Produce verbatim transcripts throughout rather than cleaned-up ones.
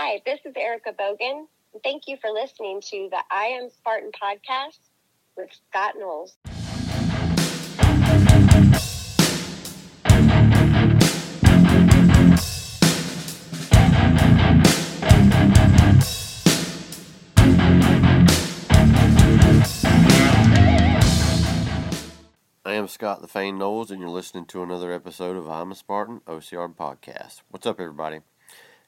Hi, this is Erica Bogan. Thank you for listening to the I Am Spartan podcast with Scott Knowles. I am Scott the Fane Knowles, and you're listening to another episode of I Am Spartan O C R podcast. What's up, everybody?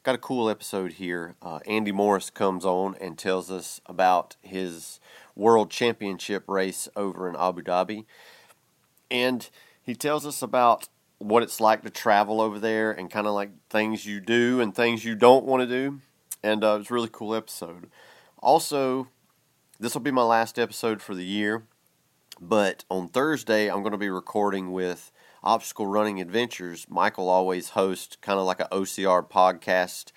Got a cool episode here. Uh, Andy Morris comes on and tells us about his world championship race over in Abu Dhabi. And he tells us about what it's like to travel over there and kind of like things you do and things you don't want to do. And uh, it's a really cool episode. Also, this will be my last episode for the year. But on Thursday, I'm going to be recording with Obstacle Running Adventures. Michael always hosts kind of like an O C R podcast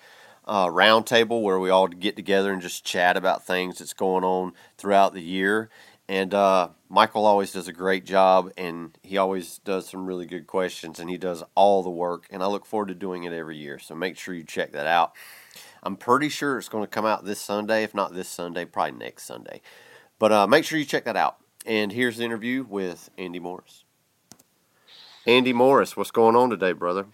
uh, roundtable where we all get together and just chat about things that's going on throughout the year. And uh, Michael always does a great job, and he always does some really good questions, and he does all the work, and I look forward to doing it every year, so make sure you check that out. I'm pretty sure it's going to come out this Sunday. If not this Sunday, probably next Sunday. But uh, make sure you check that out. And here's the interview with Andy Morris. Andy Morris, what's going on today, brother?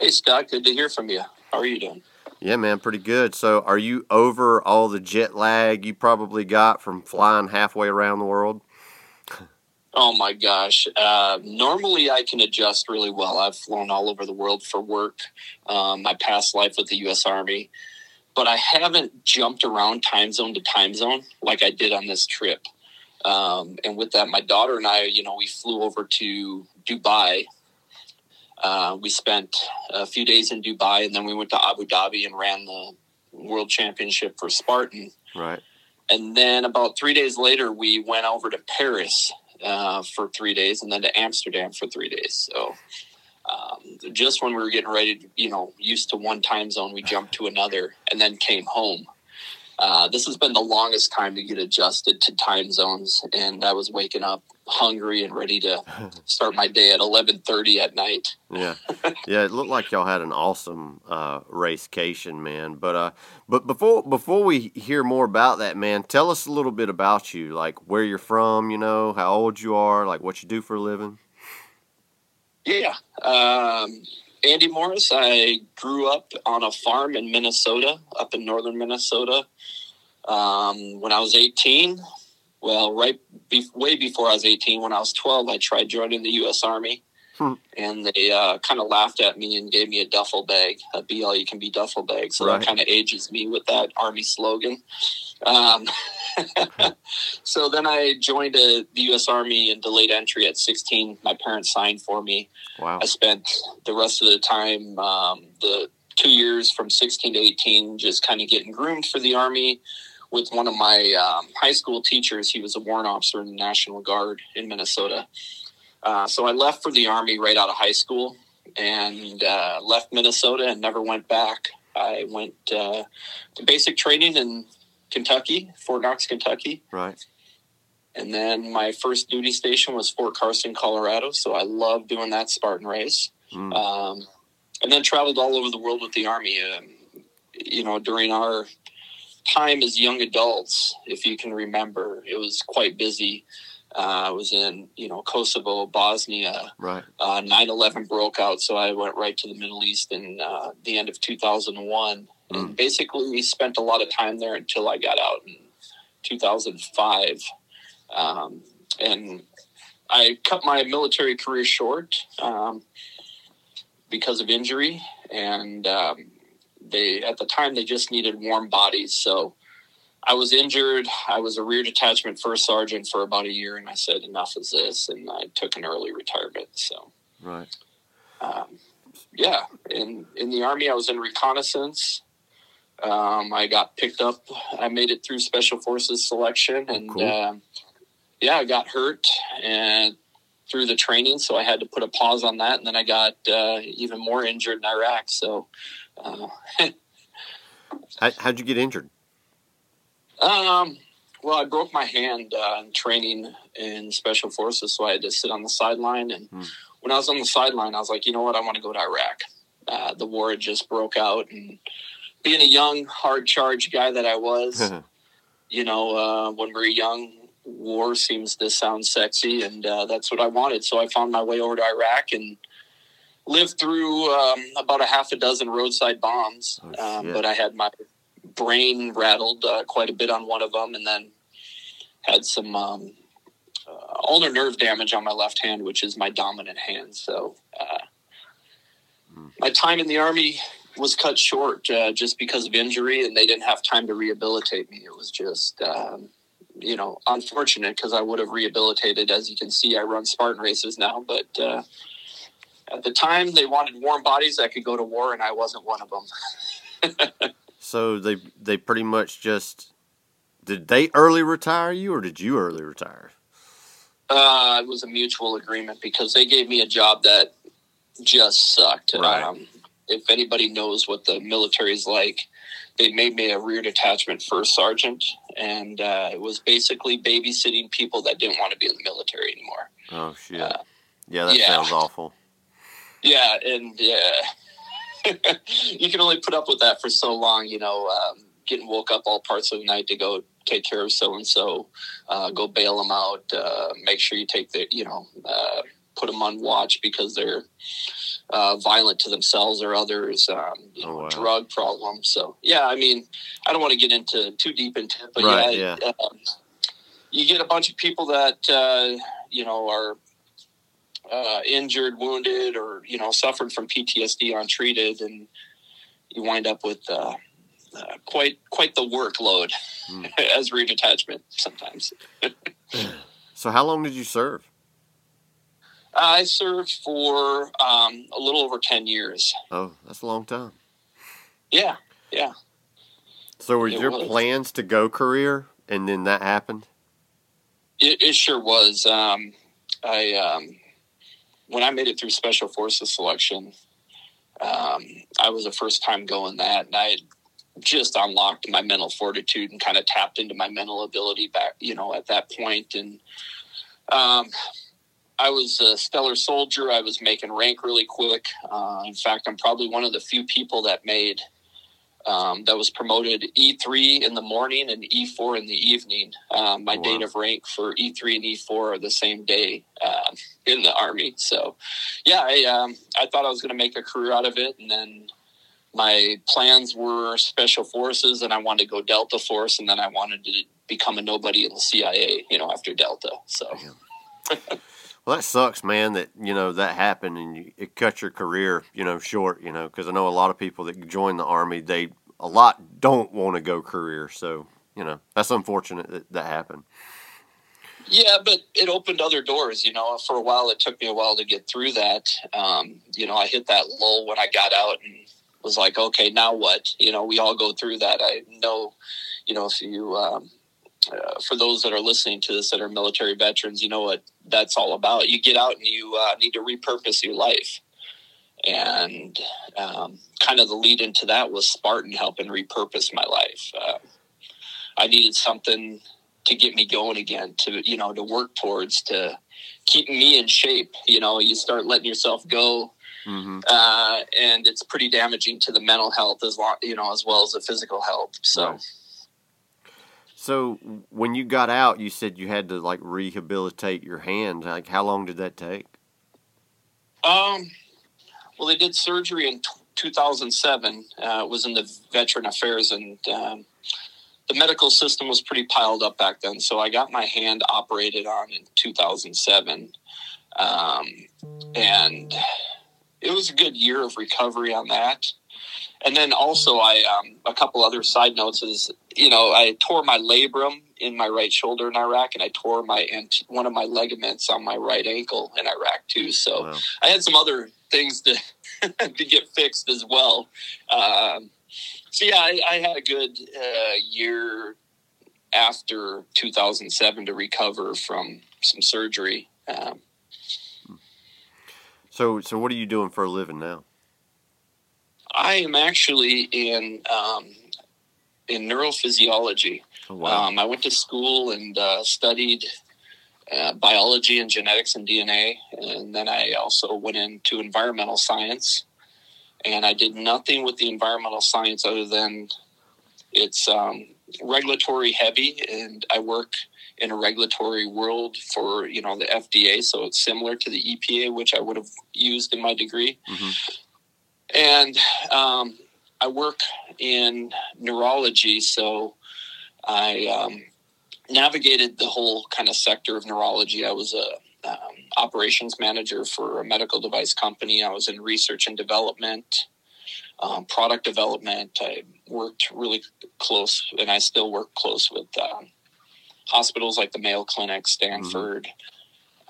Hey, Scott. Good to hear from you. How are you doing? Yeah, man, pretty good. So are you over all the jet lag you probably got from flying halfway around the world? Oh, my gosh. Uh, normally, I can adjust really well. I've flown all over the world for work, um, my past life with the U S Army. But I haven't jumped around time zone to time zone like I did on this trip. Um, and with that, my daughter and I, you know, we flew over to Dubai. Uh, we spent a few days in Dubai, and then we went to Abu Dhabi and ran the World Championship for Spartan. Right. And then about three days later, we went over to Paris uh, for three days and then to Amsterdam for three days. So um, just when we were getting ready to, you know, used to one time zone, we jumped to another and then came home. Uh, this has been the longest time to get adjusted to time zones, and I was waking up hungry and ready to start my day at eleven thirty at night. Yeah, yeah. It looked like y'all had an awesome uh, racecation, man. But uh, but before before we hear more about that, man, tell us a little bit about you, like where you're from, you know, how old you are, like what you do for a living. Yeah, um, Andy Morris. I grew up on a farm in Minnesota, up in northern Minnesota. Um, when I was eighteen, well, right be- way before I was eighteen, when I was twelve, I tried joining the U S Army, hmm. and they uh, kind of laughed at me and gave me a duffel bag, a be all you can be duffel bag. So right. That kind of ages me with that Army slogan. Um, so then I joined uh, the U S Army in delayed entry at sixteen. My parents signed for me. Wow. I spent the rest of the time, um, the two years from sixteen to eighteen, just kind of getting groomed for the Army with one of my um, high school teachers. He was a warrant officer in the National Guard in Minnesota. Uh, so I left for the Army right out of high school and uh, left Minnesota and never went back. I went uh, to basic training in Kentucky, Fort Knox, Kentucky. Right. And then my first duty station was Fort Carson, Colorado. So I love doing that Spartan race. Mm. Um, and then traveled all over the world with the Army. Um, you know, during our time as young adults, if you can remember, it was quite busy. Uh, I was in, you know, Kosovo, Bosnia. Right. Uh, nine eleven broke out, so I went right to the Middle East in uh, the end of two thousand one. Mm. And basically, we spent a lot of time there until I got out in two thousand five. Um, and I cut my military career short um, because of injury. And um, they at the time, they just needed warm bodies. So I was injured. I was a rear detachment first sergeant for about a year, and I said, enough is this. And I took an early retirement. So, right. Um, yeah. In, in the Army, I was in reconnaissance. Um, I got picked up. I made it through Special Forces selection, and, cool. uh, yeah, I got hurt and through the training. So I had to put a pause on that. And then I got, uh, even more injured in Iraq. So, uh, How, how'd you get injured? Um, well, I broke my hand uh, in training in Special Forces, so I had to sit on the sideline. And mm. when I was on the sideline, I was like, you know what? I want to go to Iraq. Uh, the war had just broke out, and being a young, hard charge guy that I was, you know, uh, when we're young, war seems to sound sexy, and uh, that's what I wanted. So I found my way over to Iraq and lived through um, about a half a dozen roadside bombs. Oh, um, but I had my brain rattled uh, quite a bit on one of them, and then had some um, uh, ulnar nerve damage on my left hand, which is my dominant hand. So uh, mm. my time in the Army was cut short uh, just because of injury, and they didn't have time to rehabilitate me. It was just, um, you know, unfortunate because I would have rehabilitated. As you can see, I run Spartan races now, but uh, at the time they wanted warm bodies that could go to war, and I wasn't one of them. So they they pretty much just, did they early retire you, or did you early retire? Uh, it was a mutual agreement because they gave me a job that just sucked. Right. Um, if anybody knows what the military is like, they made me a rear detachment first sergeant, and uh, it was basically babysitting people that didn't want to be in the military anymore. Oh, shit. Uh, yeah, that yeah. sounds awful. Yeah, and uh, you can only put up with that for so long, you know, um, getting woke up all parts of the night to go take care of so-and-so, uh, go bail them out, uh, make sure you take the, you know, uh, put them on watch because they're uh, violent to themselves or others, um, you know, oh, wow. drug problems. So, yeah, I mean, I don't want to get into too deep into it, but right, yeah, yeah. Um, you get a bunch of people that, uh, you know, are uh, injured, wounded, or, you know, suffered from P T S D untreated, and you wind up with uh, uh, quite, quite the workload mm. as rear detachment sometimes. So how long did you serve? I served for um, a little over ten years. Oh, that's a long time. Yeah, yeah. So were it your was. plans to go career, and then that happened? It, it sure was. Um, I um, when I made it through Special Forces selection, um, I was a first-time going that, and I had just unlocked my mental fortitude and kind of tapped into my mental ability back, you know, at that point, and um. I was a stellar soldier. I was making rank really quick. Uh, in fact, I'm probably one of the few people that made um, that was promoted E three in the morning and E four in the evening. Um, my wow. date of rank for E three and E four are the same day uh, in the Army. So, yeah, I, um, I thought I was going to make a career out of it, and then my plans were Special Forces, and I wanted to go Delta Force, and then I wanted to become a nobody in the C I A, you know, after Delta. So. Well, that sucks, man, that, you know, that happened and you, it cut your career, you know, short, you know, because I know a lot of people that join the Army, they a lot don't want to go career. So, you know, that's unfortunate that that happened. Yeah, but it opened other doors, you know. For a while, it took me a while to get through that. Um, you know, I hit that lull when I got out and was like, okay, now what? You know, we all go through that. I know, you know, if you... Um, Uh, for those that are listening to this that are military veterans, you know what that's all about. You get out and you uh, need to repurpose your life. And um, kind of the lead into that was Spartan helping repurpose my life. Uh, I needed something to get me going again, to, you know, to work towards, to keep me in shape. You know, you start letting yourself go. Mm-hmm. Uh, and it's pretty damaging to the mental health as long, you know, as well as the physical health. So, right. So when you got out, you said you had to like rehabilitate your hand. Like, how long did that take? Um, well, they did surgery in two thousand seven. Uh, it was in the Veteran Affairs, and um, the medical system was pretty piled up back then. So I got my hand operated on in two thousand seven, um, and it was a good year of recovery on that. And then also, I um, a couple other side notes is, you know, I tore my labrum in my right shoulder in Iraq, and I tore my ant- one of my ligaments on my right ankle in Iraq too. So wow. I had some other things to to get fixed as well. Um, so yeah, I, I had a good uh, year after two thousand seven to recover from some surgery. Um, so, so what are you doing for a living now? I am actually in um, in neurophysiology. Oh, wow. um, I went to school and uh, studied uh, biology and genetics and D N A, and then I also went into environmental science and I did nothing with the environmental science other than it's um, regulatory heavy, and I work in a regulatory world for, you know, the F D A, so it's similar to the E P A, which I would have used in my degree. Mm-hmm. And um, I work in neurology, so I um, navigated the whole kind of sector of neurology. I was a um, operations manager for a medical device company. I was in research and development, um, product development. I worked really close, and I still work close with um, hospitals like the Mayo Clinic, Stanford,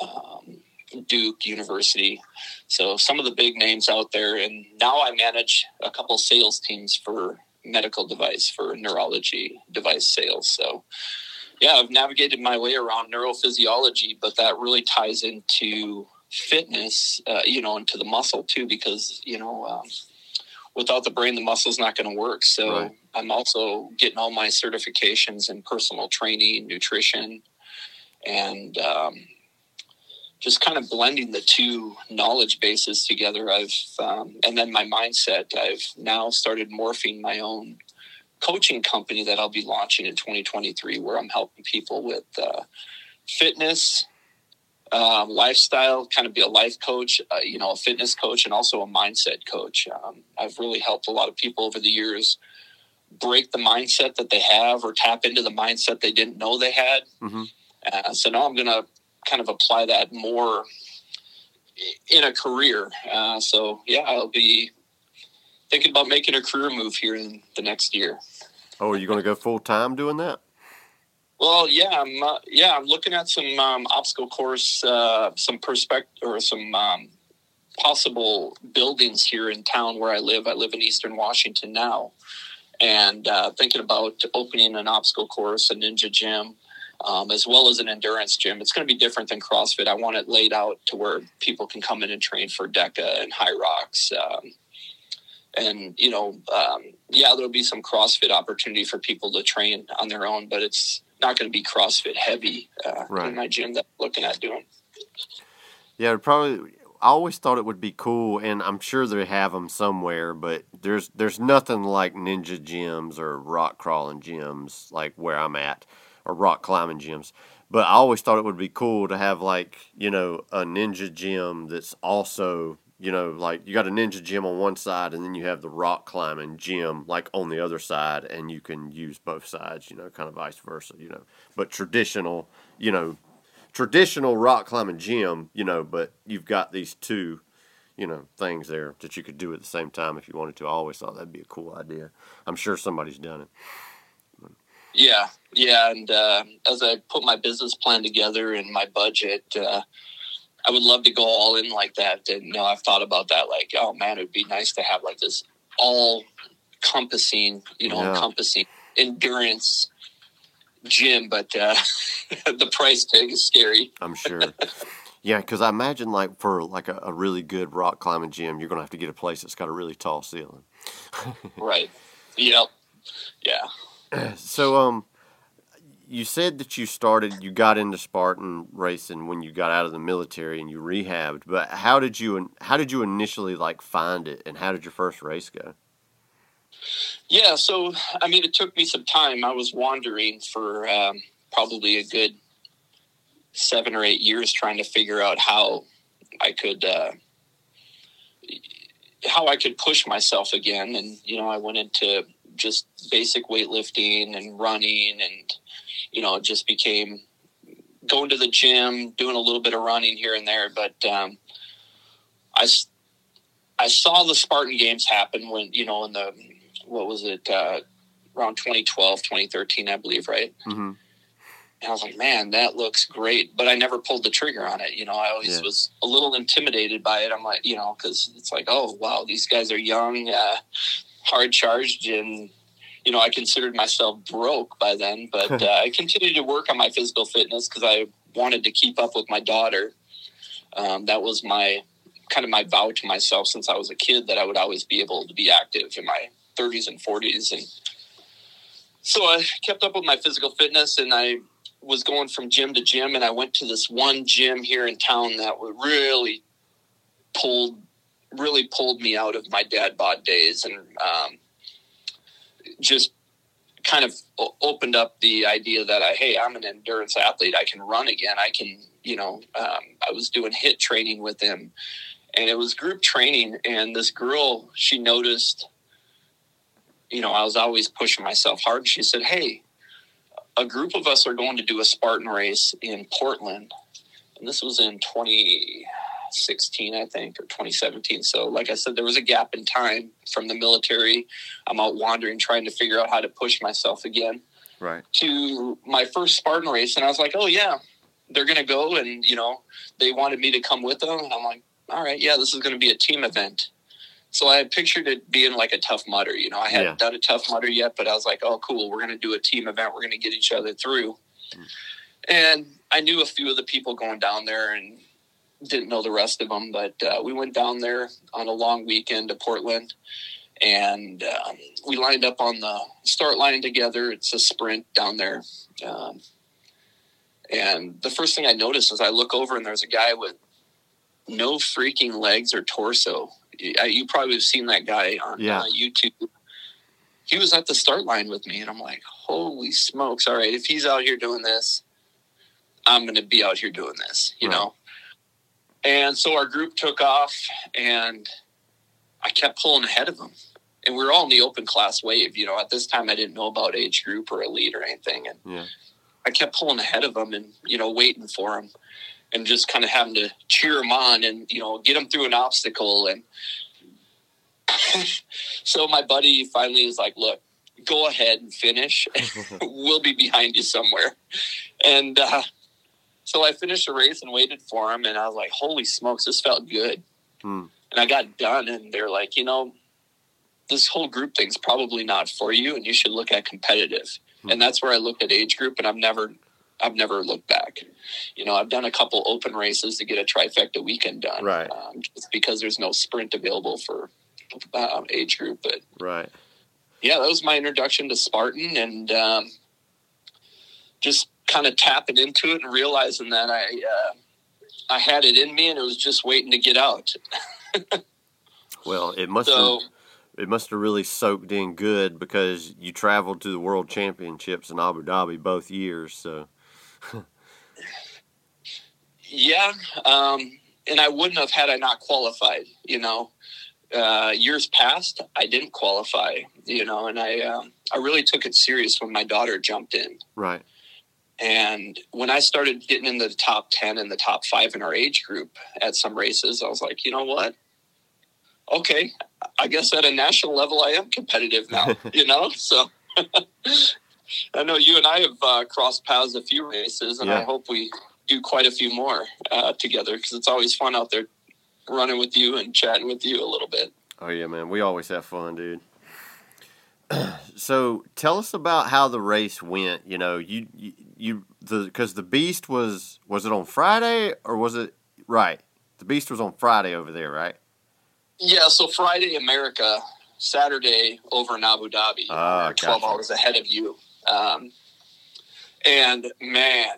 mm-hmm. um, Duke University. So some of the big names out there. And now I manage a couple sales teams for medical device, for neurology device sales. So yeah, I've navigated my way around neurophysiology, but that really ties into fitness, uh, you know, into the muscle too, because, you know, um, without the brain, the muscle's not going to work. So right. I'm also getting all my certifications in personal training, nutrition, and, um, just kind of blending the two knowledge bases together. I've, um, and then my mindset, I've now started morphing my own coaching company that I'll be launching in twenty twenty-three, where I'm helping people with, uh, fitness, uh, lifestyle, kind of be a life coach, uh, you know, a fitness coach, and also a mindset coach. Um, I've really helped a lot of people over the years break the mindset that they have, or tap into the mindset they didn't know they had. Mm-hmm. Uh, so now I'm going to kind of apply that more in a career. Uh, so yeah, I'll be thinking about making a career move here in the next year. Oh, are you going to go full time doing that? Well, yeah, I'm, uh, yeah, I'm looking at some, um, obstacle course, uh, some perspective or some, um, possible buildings here in town where I live. I live in Eastern Washington now, and, uh, thinking about opening an obstacle course, a ninja gym, Um, as well as an endurance gym. It's going to be different than CrossFit. I want it laid out to where people can come in and train for DECA and high rocks. Um, and, you know, um, yeah, there'll be some CrossFit opportunity for people to train on their own, but it's not going to be CrossFit heavy uh, right. in my gym that I'm looking at doing. Yeah, probably. I always thought it would be cool, and I'm sure they have them somewhere, but there's, there's nothing like ninja gyms or rock crawling gyms like where I'm at, or rock climbing gyms. But I always thought it would be cool to have, like, you know, a ninja gym that's also, you know, like you got a ninja gym on one side and then you have the rock climbing gym like on the other side, and you can use both sides, you know, kind of vice versa, you know, but traditional, you know, traditional rock climbing gym, you know, but you've got these two, you know, things there that you could do at the same time if you wanted to. I always thought that'd be a cool idea. I'm sure somebody's done it. Yeah, yeah, and uh, as I put my business plan together and my budget, uh, I would love to go all in like that. And you know, I've thought about that, like, oh man, it would be nice to have like this all-encompassing, you know, yeah. encompassing endurance gym. But uh, the price tag is scary. I'm sure. Yeah, because I imagine like for like a, a really good rock climbing gym, you're gonna have to get a place that's got a really tall ceiling. Right. Yep. Yeah. So, um, you said that you started, you got into Spartan racing when you got out of the military and you rehabbed, but how did you, how did you initially like find it, and how did your first race go? Yeah. So, I mean, it took me some time. I was wandering for, um, probably a good seven or eight years trying to figure out how I could, uh, how I could push myself again. And, you know, I went into just basic weightlifting and running, and, you know, it just became going to the gym, doing a little bit of running here and there. But, um, I, I saw the Spartan Games happen when, you know, in the, what was it, uh, around twenty twelve, twenty thirteen, I believe. Right. Mm-hmm. And I was like, man, that looks great. But I never pulled the trigger on it. You know, I always yeah. was a little intimidated by it. I'm like, you know, cause it's like, oh wow, these guys are young, uh, hard charged, and you know, I considered myself broke by then, but uh, I continued to work on my physical fitness because I wanted to keep up with my daughter. Um, that was my kind of my vow to myself since I was a kid, that I would always be able to be active in my thirties and forties. And so I kept up with my physical fitness, and I was going from gym to gym, and I went to this one gym here in town that really pulled really pulled me out of my dad bod days and um, just kind of opened up the idea that I, hey, I'm an endurance athlete. I can run again. I can, you know, um, I was doing HIIT training with him, and it was group training. And this girl, she noticed, you know, I was always pushing myself hard. She said, hey, a group of us are going to do a Spartan race in Portland. And this was in twenty sixteen, I think, or twenty seventeen. So like I said, there was a gap in time from the military. I'm out wandering, trying to figure out how to push myself again. Right. To my first Spartan race. And I was like, oh yeah, they're going to go. And, you know, they wanted me to come with them. And I'm like, all right, yeah, this is going to be a team event. So I had pictured it being like a Tough Mudder. You know, I hadn't yeah. done a Tough Mudder yet, but I was like, oh, cool, we're going to do a team event. We're going to get each other through. Mm. And I knew a few of the people going down there and didn't know the rest of them, but uh, we went down there on a long weekend to Portland, and uh, we lined up on the start line together. It's a sprint down there. Um, and the first thing I noticed is I look over, and there's a guy with no freaking legs or torso. You probably have seen that guy on yeah. uh, YouTube. He was at the start line with me, and I'm like, holy smokes. All right, if he's out here doing this, I'm going to be out here doing this, you right. know? And so our group took off, and I kept pulling ahead of them. And we were all in the open class wave, you know, at this time I didn't know about age group or elite or anything. And yeah. I kept pulling ahead of them and, you know, waiting for them and just kind of having to cheer them on and, you know, get them through an obstacle. And so my buddy finally is like, look, go ahead and finish. We'll be behind you somewhere. And uh, so I finished the race and waited for him. And I was like, holy smokes, this felt good. Mm. And I got done, and they're like, you know, this whole group thing's probably not for you, and you should look at competitive. Mm. And that's where I looked at age group, and I've never, I've never looked back. You know, I've done a couple open races to get a trifecta weekend done. Right. Um, just because there's no sprint available for um, age group. But right. yeah, that was my introduction to Spartan, and um, just kind of tapping into it and realizing that I uh, I had it in me, and it was just waiting to get out. Well, it must so, have, it must have really soaked in good, because you traveled to the World Championships in Abu Dhabi both years. So yeah, um, and I wouldn't have had I not qualified, you know. Uh, years past, I didn't qualify, you know, and I, um, I really took it serious when my daughter jumped in. Right. And when I started getting in the top ten and the top five in our age group at some races, I was like, you know what? Okay. I guess at a national level, I am competitive now, you know? So I know you and I have uh, crossed paths a few races, and yeah. I hope we do quite a few more uh, together, because it's always fun out there running with you and chatting with you a little bit. Oh yeah, man, we always have fun, dude. So tell us about how the race went. You know, you you, you the because the Beast was was it on Friday or was it right? The Beast was on Friday over there, right? Yeah, so Friday America, Saturday over in Abu Dhabi, uh, twelve gotcha. hours ahead of you. Um, and man.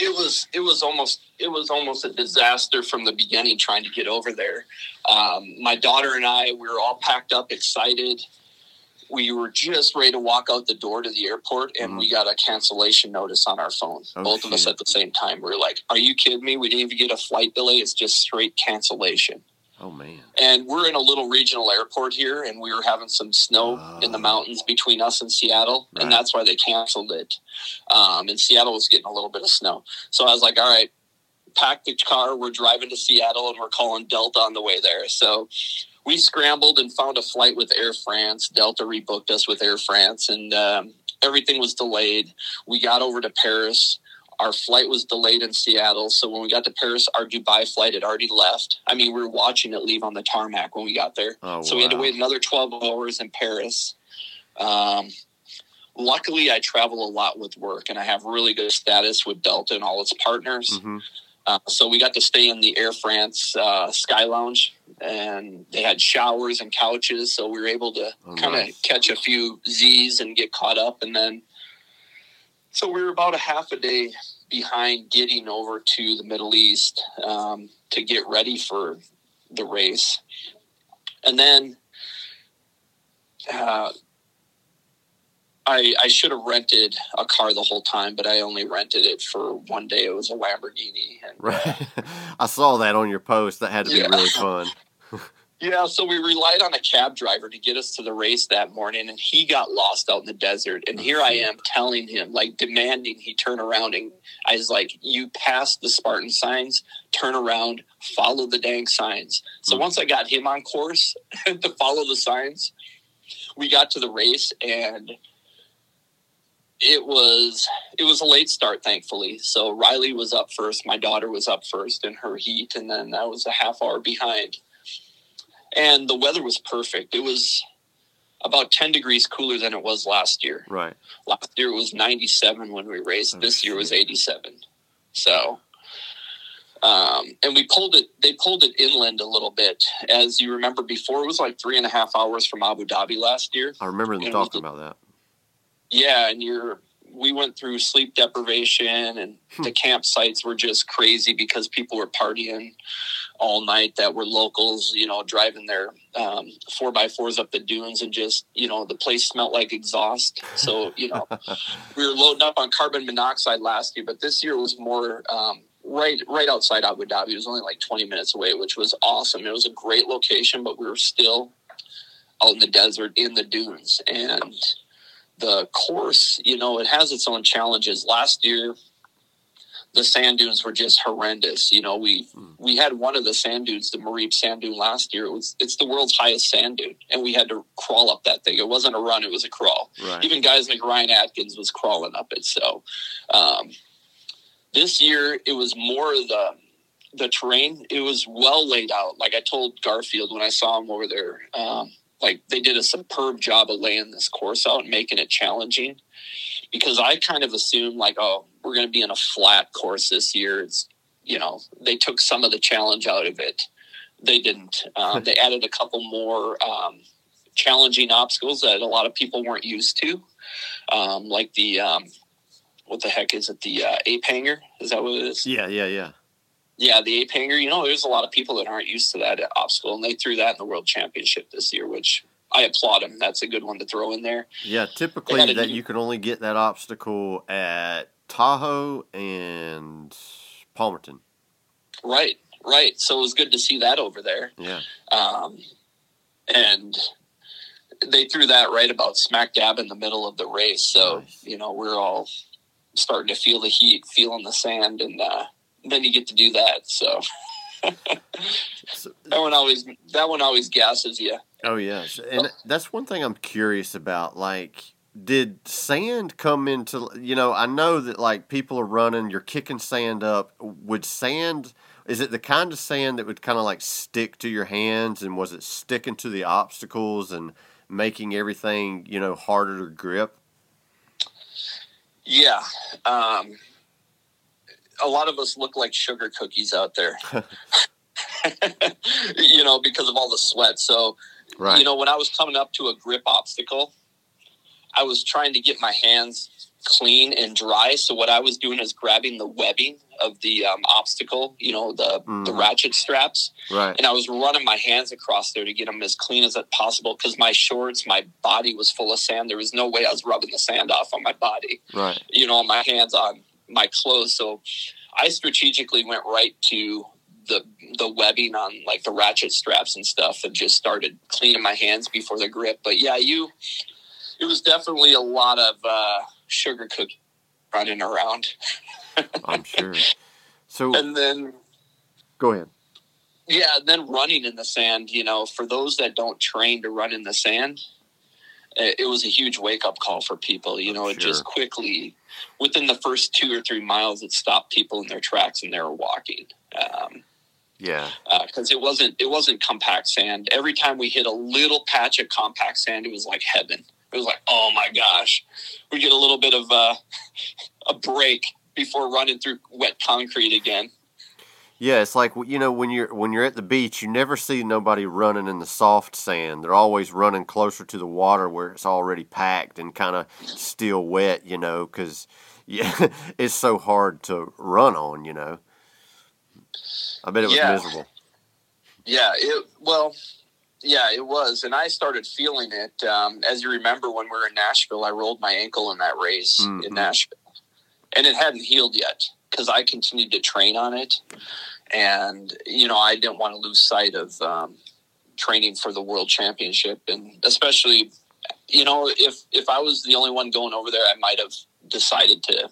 It was it was almost it was almost a disaster from the beginning trying to get over there. Um, my daughter and I, we were all packed up, excited. We were just ready to walk out the door to the airport, and mm-hmm. we got a cancellation notice on our phone. Oh, Both shit. of us at the same time. We were like, "Are you kidding me? We didn't even get a flight delay. It's just straight cancellation." Oh man! And we're in a little regional airport here, and we were having some snow oh. in the mountains between us and Seattle, right. and that's why they canceled it. Um, and Seattle was getting a little bit of snow, so I was like, "All right, pack the car. We're driving to Seattle, and we're calling Delta on the way there." So we scrambled and found a flight with Air France. Delta rebooked us with Air France, and um, everything was delayed. We got over to Paris. Our flight was delayed in Seattle, so when we got to Paris, our Dubai flight had already left. I mean, we were watching it leave on the tarmac when we got there. Oh, so wow. we had to wait another twelve hours in Paris. Um, luckily, I travel a lot with work, and I have really good status with Delta and all its partners. Mm-hmm. Uh, so we got to stay in the Air France uh, Sky Lounge, and they had showers and couches, so we were able to oh, kind of nice. catch a few Z's and get caught up, and then so we were about a half a day behind getting over to the Middle East um, to get ready for the race. And then uh, I, I should have rented a car the whole time, but I only rented it for one day. It was a Lamborghini. And, right. Uh, I saw that on your post. That had to be yeah. really fun. Yeah, so we relied on a cab driver to get us to the race that morning, and he got lost out in the desert. And here I am telling him, like demanding he turn around. And I was like, you passed the Spartan signs, turn around, follow the dang signs. So once I got him on course to follow the signs, we got to the race, and it was it was a late start, thankfully. So Riley was up first. My daughter was up first in her heat, and then I was a half hour behind. And the weather was perfect. It was about ten degrees cooler than it was last year. Right. Last year it was ninety-seven when we raced. Oh, this year was eighty-seven. So, um, and we pulled it, they pulled it inland a little bit. As you remember before, it was like three and a half hours from Abu Dhabi last year. I remember them and talking we, about that. Yeah. And you're, we went through sleep deprivation, and the campsites were just crazy because people were partying all night that were locals, you know, driving their um, four by fours up the dunes, and just, you know, the place smelled like exhaust. So, you know, we were loading up on carbon monoxide last year, but this year was more um, right, right outside Abu Dhabi. It was only like twenty minutes away, which was awesome. It was a great location, but we were still out in the desert in the dunes. And the course, you know, it has its own challenges. Last year, the sand dunes were just horrendous. You know, we mm. we had one of the sand dunes, the Mareep sand dune last year. It was, it's the world's highest sand dune, and we had to crawl up that thing. It wasn't a run, it was a crawl. Right. Even guys like Ryan Atkins was crawling up it. So um, this year, it was more of the, the terrain. It was well laid out. Like I told Garfield when I saw him over there, um, like they did a superb job of laying this course out and making it challenging, because I kind of assumed like, oh, we're going to be in a flat course this year. It's, you know, they took some of the challenge out of it. They didn't. Um, they added a couple more um, challenging obstacles that a lot of people weren't used to. Um, like the, um, what the heck is it? The uh, ape hanger? Is that what it is? Yeah, yeah, yeah. Yeah, the ape hanger, you know, there's a lot of people that aren't used to that obstacle, and they threw that in the World Championship this year, which I applaud them. That's a good one to throw in there. Yeah, typically that new, you can only get that obstacle at Tahoe and Palmerton. Right, right. So it was good to see that over there. Yeah. Um, and they threw that right about smack dab in the middle of the race. So, nice. You know, we're all starting to feel the heat, feeling the sand, and uh, then you get to do that. So that one always that one always gasses you. Oh yes, and so, that's one thing I'm curious about. Like, did sand come into? You know, I know that like people are running, you're kicking sand up. Would sand? Is it the kind of sand that would kind of like stick to your hands? And was it sticking to the obstacles and making everything, you know, harder to grip? Yeah. Um, a lot of us look like sugar cookies out there, you know, because of all the sweat. So, right. You know, when I was coming up to a grip obstacle, I was trying to get my hands clean and dry. So what I was doing is grabbing the webbing of the um, obstacle, you know, the, mm. the ratchet straps. Right. And I was running my hands across there to get them as clean as possible, because my shorts, my body was full of sand. There was no way I was rubbing the sand off on my body, right. You know, my hands on my clothes. So I strategically went right to the the webbing on like the ratchet straps and stuff, and just started cleaning my hands before the grip. But yeah, you it was definitely a lot of uh sugar cookie running around. I'm sure. So and then go ahead. Yeah, then running in the sand, you know, for those that don't train to run in the sand, it was a huge wake-up call for people. You know, it sure. just quickly, within the first two or three miles, it stopped people in their tracks, and they were walking. Um, yeah. Because uh, it wasn't it wasn't compact sand. Every time we hit a little patch of compact sand, it was like heaven. It was like, oh, my gosh. We get a little bit of uh, a break before running through wet concrete again. Yeah, it's like, you know, when you're when you're at the beach, you never see nobody running in the soft sand. They're always running closer to the water where it's already packed and kind of still wet, you know, because yeah, it's so hard to run on, you know. I bet it was yeah. miserable. Yeah, it, well, yeah, it was. And I started feeling it. Um, as you remember, when we were in Nashville, I rolled my ankle in that race mm-hmm. in Nashville. And it hadn't healed yet because I continued to train on it. And, you know, I didn't want to lose sight of um, training for the World Championship. And especially, you know, if, if I was the only one going over there, I might have decided to,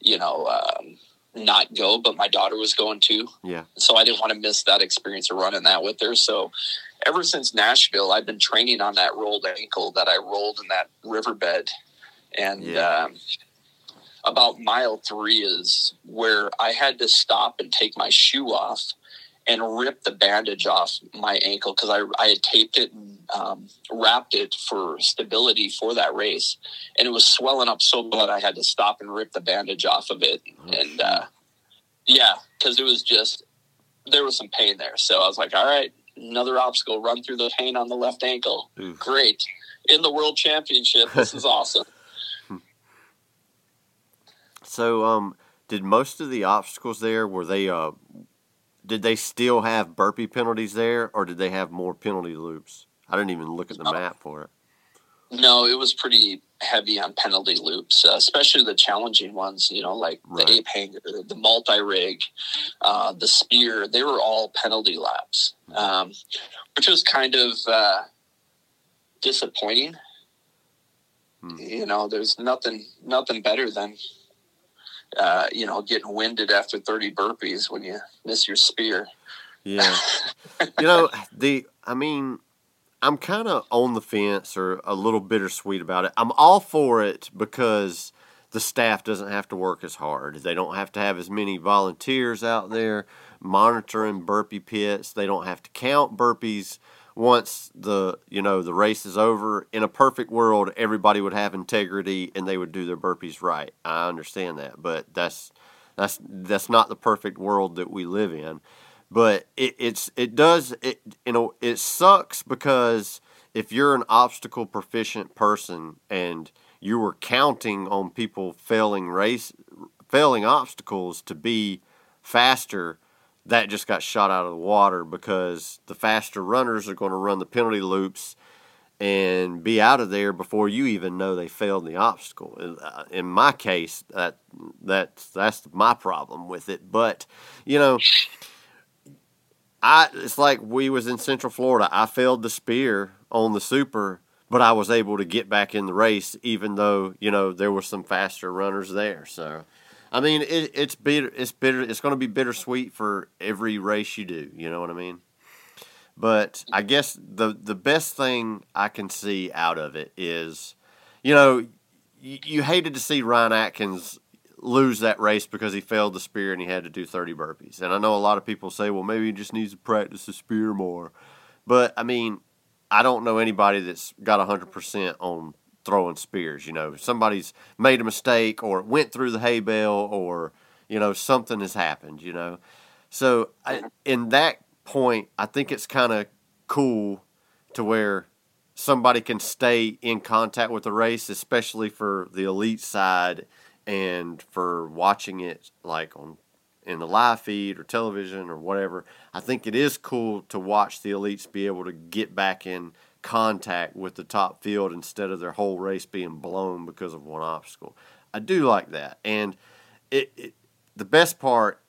you know, um, not go, but my daughter was going too. Yeah. So I didn't want to miss that experience of running that with her. So ever since Nashville, I've been training on that rolled ankle that I rolled in that riverbed. And yeah. um, about mile three is where I had to stop and take my shoe off and rip the bandage off my ankle because I, I had taped it and um, wrapped it for stability for that race. And it was swelling up so bad I had to stop and rip the bandage off of it. And, uh, yeah, because it was just, there was some pain there. So I was like, all right, another obstacle, run through the pain on the left ankle. Ooh. Great. In the World Championship, this is awesome. So, um, did most of the obstacles there, were they, uh, did they still have burpee penalties there, or did they have more penalty loops? I didn't even look at the map for it. No, it was pretty heavy on penalty loops, uh, especially the challenging ones, you know, like right. the ape hanger, the multi-rig, uh, the spear. They were all penalty laps, um, which was kind of uh, disappointing. Hmm. You know, there's nothing, nothing better than... Uh, you know, getting winded after thirty burpees when you miss your spear. Yeah. You know, the, I mean, I'm kind of on the fence or a little bittersweet about it. I'm all for it because the staff doesn't have to work as hard. They don't have to have as many volunteers out there monitoring burpee pits. They don't have to count burpees once the, you know, the race is over. In a perfect world, everybody would have integrity and they would do their burpees right. I understand that, but that's that's that's not the perfect world that we live in. But it, it's it does it you know it sucks because if you're an obstacle proficient person and you were counting on people failing race failing obstacles to be faster, that just got shot out of the water because the faster runners are going to run the penalty loops and be out of there before you even know they failed the obstacle. In my case, that that's that's my problem with it. But you know, I it's like we was in Central Florida. I failed the spear on the super, but I was able to get back in the race, even though you know there were some faster runners there. So. I mean, it, it's bitter. It's bitter. It's going to be bittersweet for every race you do. You know what I mean? But I guess the the best thing I can see out of it is, you know, you, you hated to see Ryan Atkins lose that race because he failed the spear and he had to do thirty burpees. And I know a lot of people say, well, maybe he just needs to practice the spear more. But I mean, I don't know anybody that's got one hundred percent on throwing spears. You know, somebody's made a mistake or went through the hay bale or, you know, something has happened, you know. So I, in that point, I think it's kind of cool to where somebody can stay in contact with the race, especially for the elite side and for watching it like on in the live feed or television or whatever. I think it is cool to watch the elites be able to get back in contact with the top field instead of their whole race being blown because of one obstacle. I do like that. And it, it the best part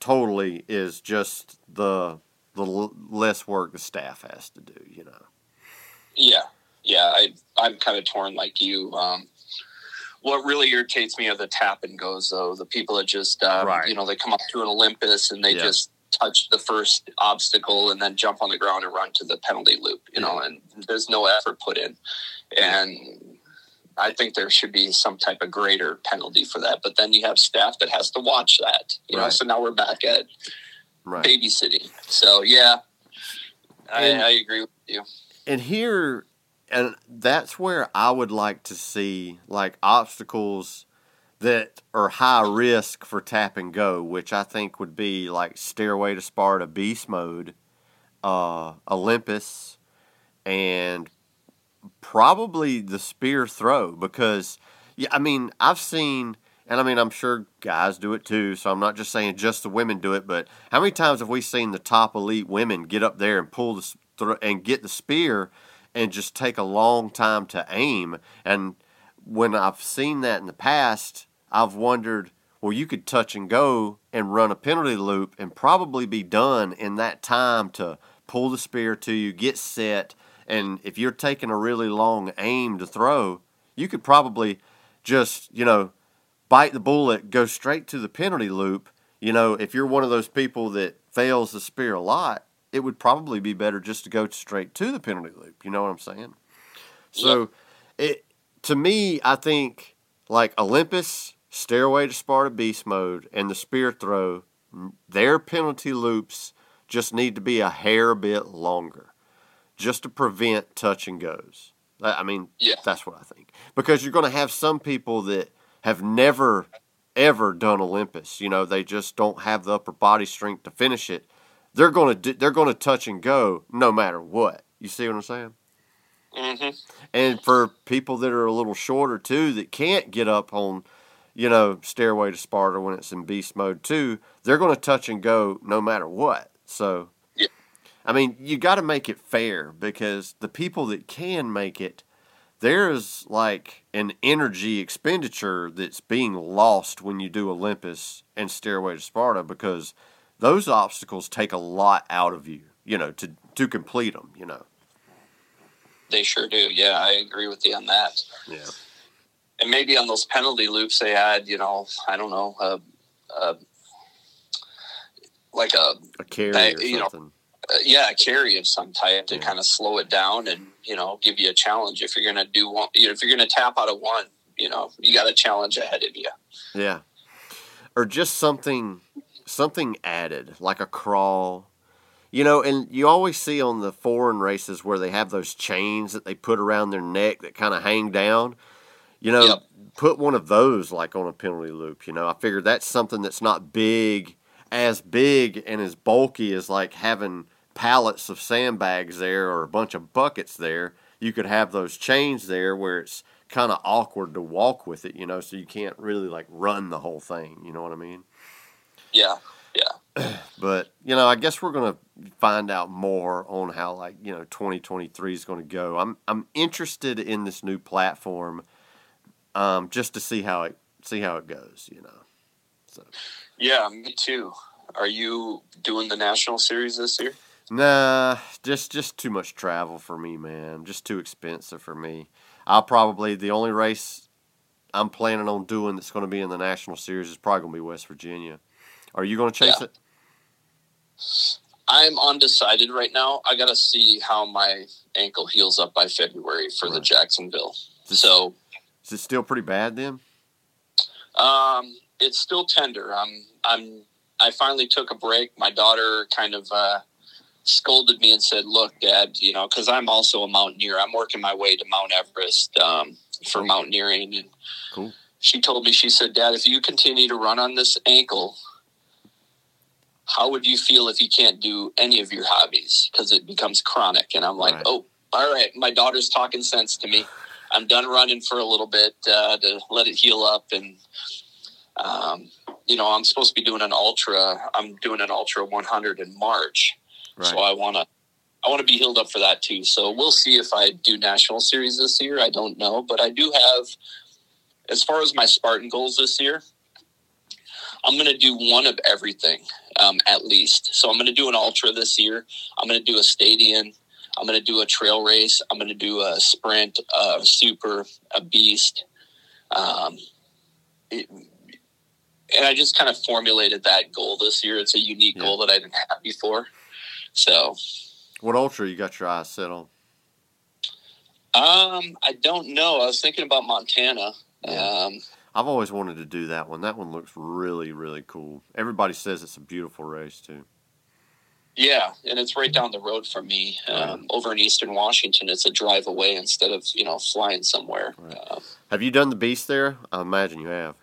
totally is just the the l- less work the staff has to do, you know. Yeah. Yeah, I I'm kind of torn like you. Um what really irritates me are the tap and goes though. The people that just um, right. you know, they come up to an Olympus and they yeah. just touch the first obstacle and then jump on the ground and run to the penalty loop, you know, and there's no effort put in. And I think there should be some type of greater penalty for that. But then you have staff that has to watch that, you right. know, so now we're back at right. babysitting. So, yeah, I, and, I agree with you. And here, and that's where I would like to see, like, obstacles that are high risk for tap and go, which I think would be like Stairway to Sparta Beast Mode, uh, Olympus, and probably the spear throw. Because, yeah, I mean, I've seen And, I mean, I'm sure guys do it too, so I'm not just saying just the women do it, but how many times have we seen the top elite women get up there and pull the th- and get the spear and just take a long time to aim? And when I've seen that in the past, I've wondered, well, you could touch and go and run a penalty loop and probably be done in that time to pull the spear to you, get set, and if you're taking a really long aim to throw, you could probably just, you know, bite the bullet, go straight to the penalty loop. You know, if you're one of those people that fails the spear a lot, it would probably be better just to go straight to the penalty loop. You know what I'm saying? So, yeah. it to me, I think, like Olympus, Stairway to Sparta Beast Mode, and the spear throw, their penalty loops just need to be a hair bit longer just to prevent touch and goes. I mean, yeah. That's what I think. Because you're going to have some people that have never, ever done Olympus. You know, they just don't have the upper body strength to finish it. They're going to they're going to touch and go no matter what. You see what I'm saying? Mm-hmm. And for people that are a little shorter, too, that can't get up on, you know, Stairway to Sparta when it's in beast mode, too, they're going to touch and go no matter what. So, yeah. I mean, you got to make it fair because the people that can make it, there's like an energy expenditure that's being lost when you do Olympus and Stairway to Sparta because those obstacles take a lot out of you, you know, to, to complete them, you know. They sure do. Yeah, I agree with you on that. Yeah. And maybe on those penalty loops they had, you know, I don't know, uh, uh, like a, a carry bag, or you something. Know, uh, yeah, a carry of some type to yeah. kind of slow it down and, you know, give you a challenge. If you're going to do one, you know, if you're going to tap out of one, you know, you got a challenge ahead of you. Yeah. Or just something, something added, like a crawl. You know, and you always see on the foreign races where they have those chains that they put around their neck that kind of hang down. You know, yep. Put one of those like on a penalty loop. You know, I figured that's something that's not big, as big and as bulky as like having pallets of sandbags there or a bunch of buckets there. You could have those chains there where it's kind of awkward to walk with it, you know, so you can't really like run the whole thing. You know what I mean? Yeah, yeah. But, you know, I guess we're going to find out more on how, like, you know, twenty twenty-three is going to go. I'm I'm interested in this new platform um, just to see how it see how it goes, you know. So. Yeah, me too. Are you doing the national series this year? Nah, just, just too much travel for me, man. Just too expensive for me. I'll probably, the only race I'm planning on doing that's going to be in the national series is probably going to be West Virginia. Are you going to chase yeah. it? I'm undecided right now. I got to see how my ankle heals up by February for right. the Jacksonville. Is it, so, is it still pretty bad then? Um, it's still tender. I'm, I'm, I finally took a break. My daughter kind of uh, scolded me and said, "Look, Dad, you know, because I'm also a mountaineer. I'm working my way to Mount Everest um, for cool. mountaineering." And cool. She told me, she said, "Dad, if you continue to run on this ankle, how would you feel if you can't do any of your hobbies? Because it becomes chronic." And I'm like, all right. oh, all right. My daughter's talking sense to me. I'm done running for a little bit uh, to let it heal up. And, um, you know, I'm supposed to be doing an ultra. I'm doing an ultra one hundred in March. Right. So I want to I want to be healed up for that, too. So we'll see if I do national series this year. I don't know. But I do have, as far as my Spartan goals this year, I'm going to do one of everything, um, at least. So I'm going to do an ultra this year. I'm going to do a stadium. I'm going to do a trail race. I'm going to do a sprint, a super, a beast. Um, it, and I just kind of formulated that goal this year. It's a unique yeah. goal that I didn't have before. So, what ultra you got your eyes set on? Um, I don't know. I was thinking about Montana. Yeah. Um, I've always wanted to do that one. That one looks really, really cool. Everybody says it's a beautiful race, too. Yeah, and it's right down the road from me. Um, right. Over in Eastern Washington, it's a drive away instead of, you know, flying somewhere. Right. Uh, have you done the Beast there? I imagine you have.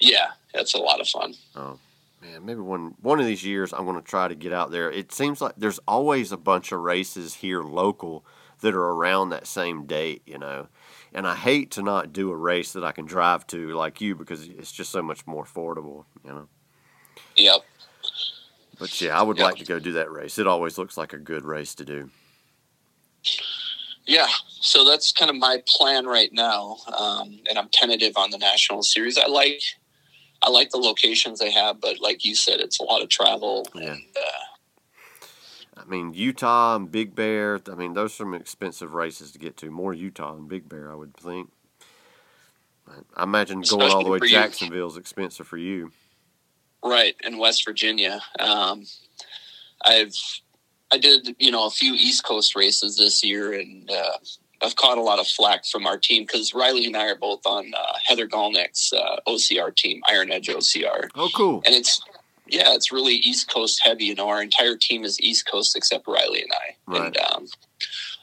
Yeah, that's a lot of fun. Oh, man, maybe one, one of these years I'm going to try to get out there. It seems like there's always a bunch of races here local that are around that same date, you know. And I hate to not do a race that I can drive to like you, because it's just so much more affordable, you know? Yep. But yeah, I would yep. like to go do that race. It always looks like a good race to do. Yeah. So that's kind of my plan right now. Um, and I'm tentative on the national series. I like, I like the locations they have, but like you said, it's a lot of travel. Yeah. And, uh, I mean, Utah and Big Bear, I mean, those are some expensive races to get to. More Utah and Big Bear, I would think. I imagine going all the way to Jacksonville is expensive for you. Right, in West Virginia. Um, I've, I did, you know, a few East Coast races this year, and uh, I've caught a lot of flack from our team because Riley and I are both on uh, Heather Galnick's uh, O C R team, Iron Edge O C R. Oh, cool. And it's, yeah, it's really East Coast heavy. You know, our entire team is East Coast except Riley and I. Right. And um,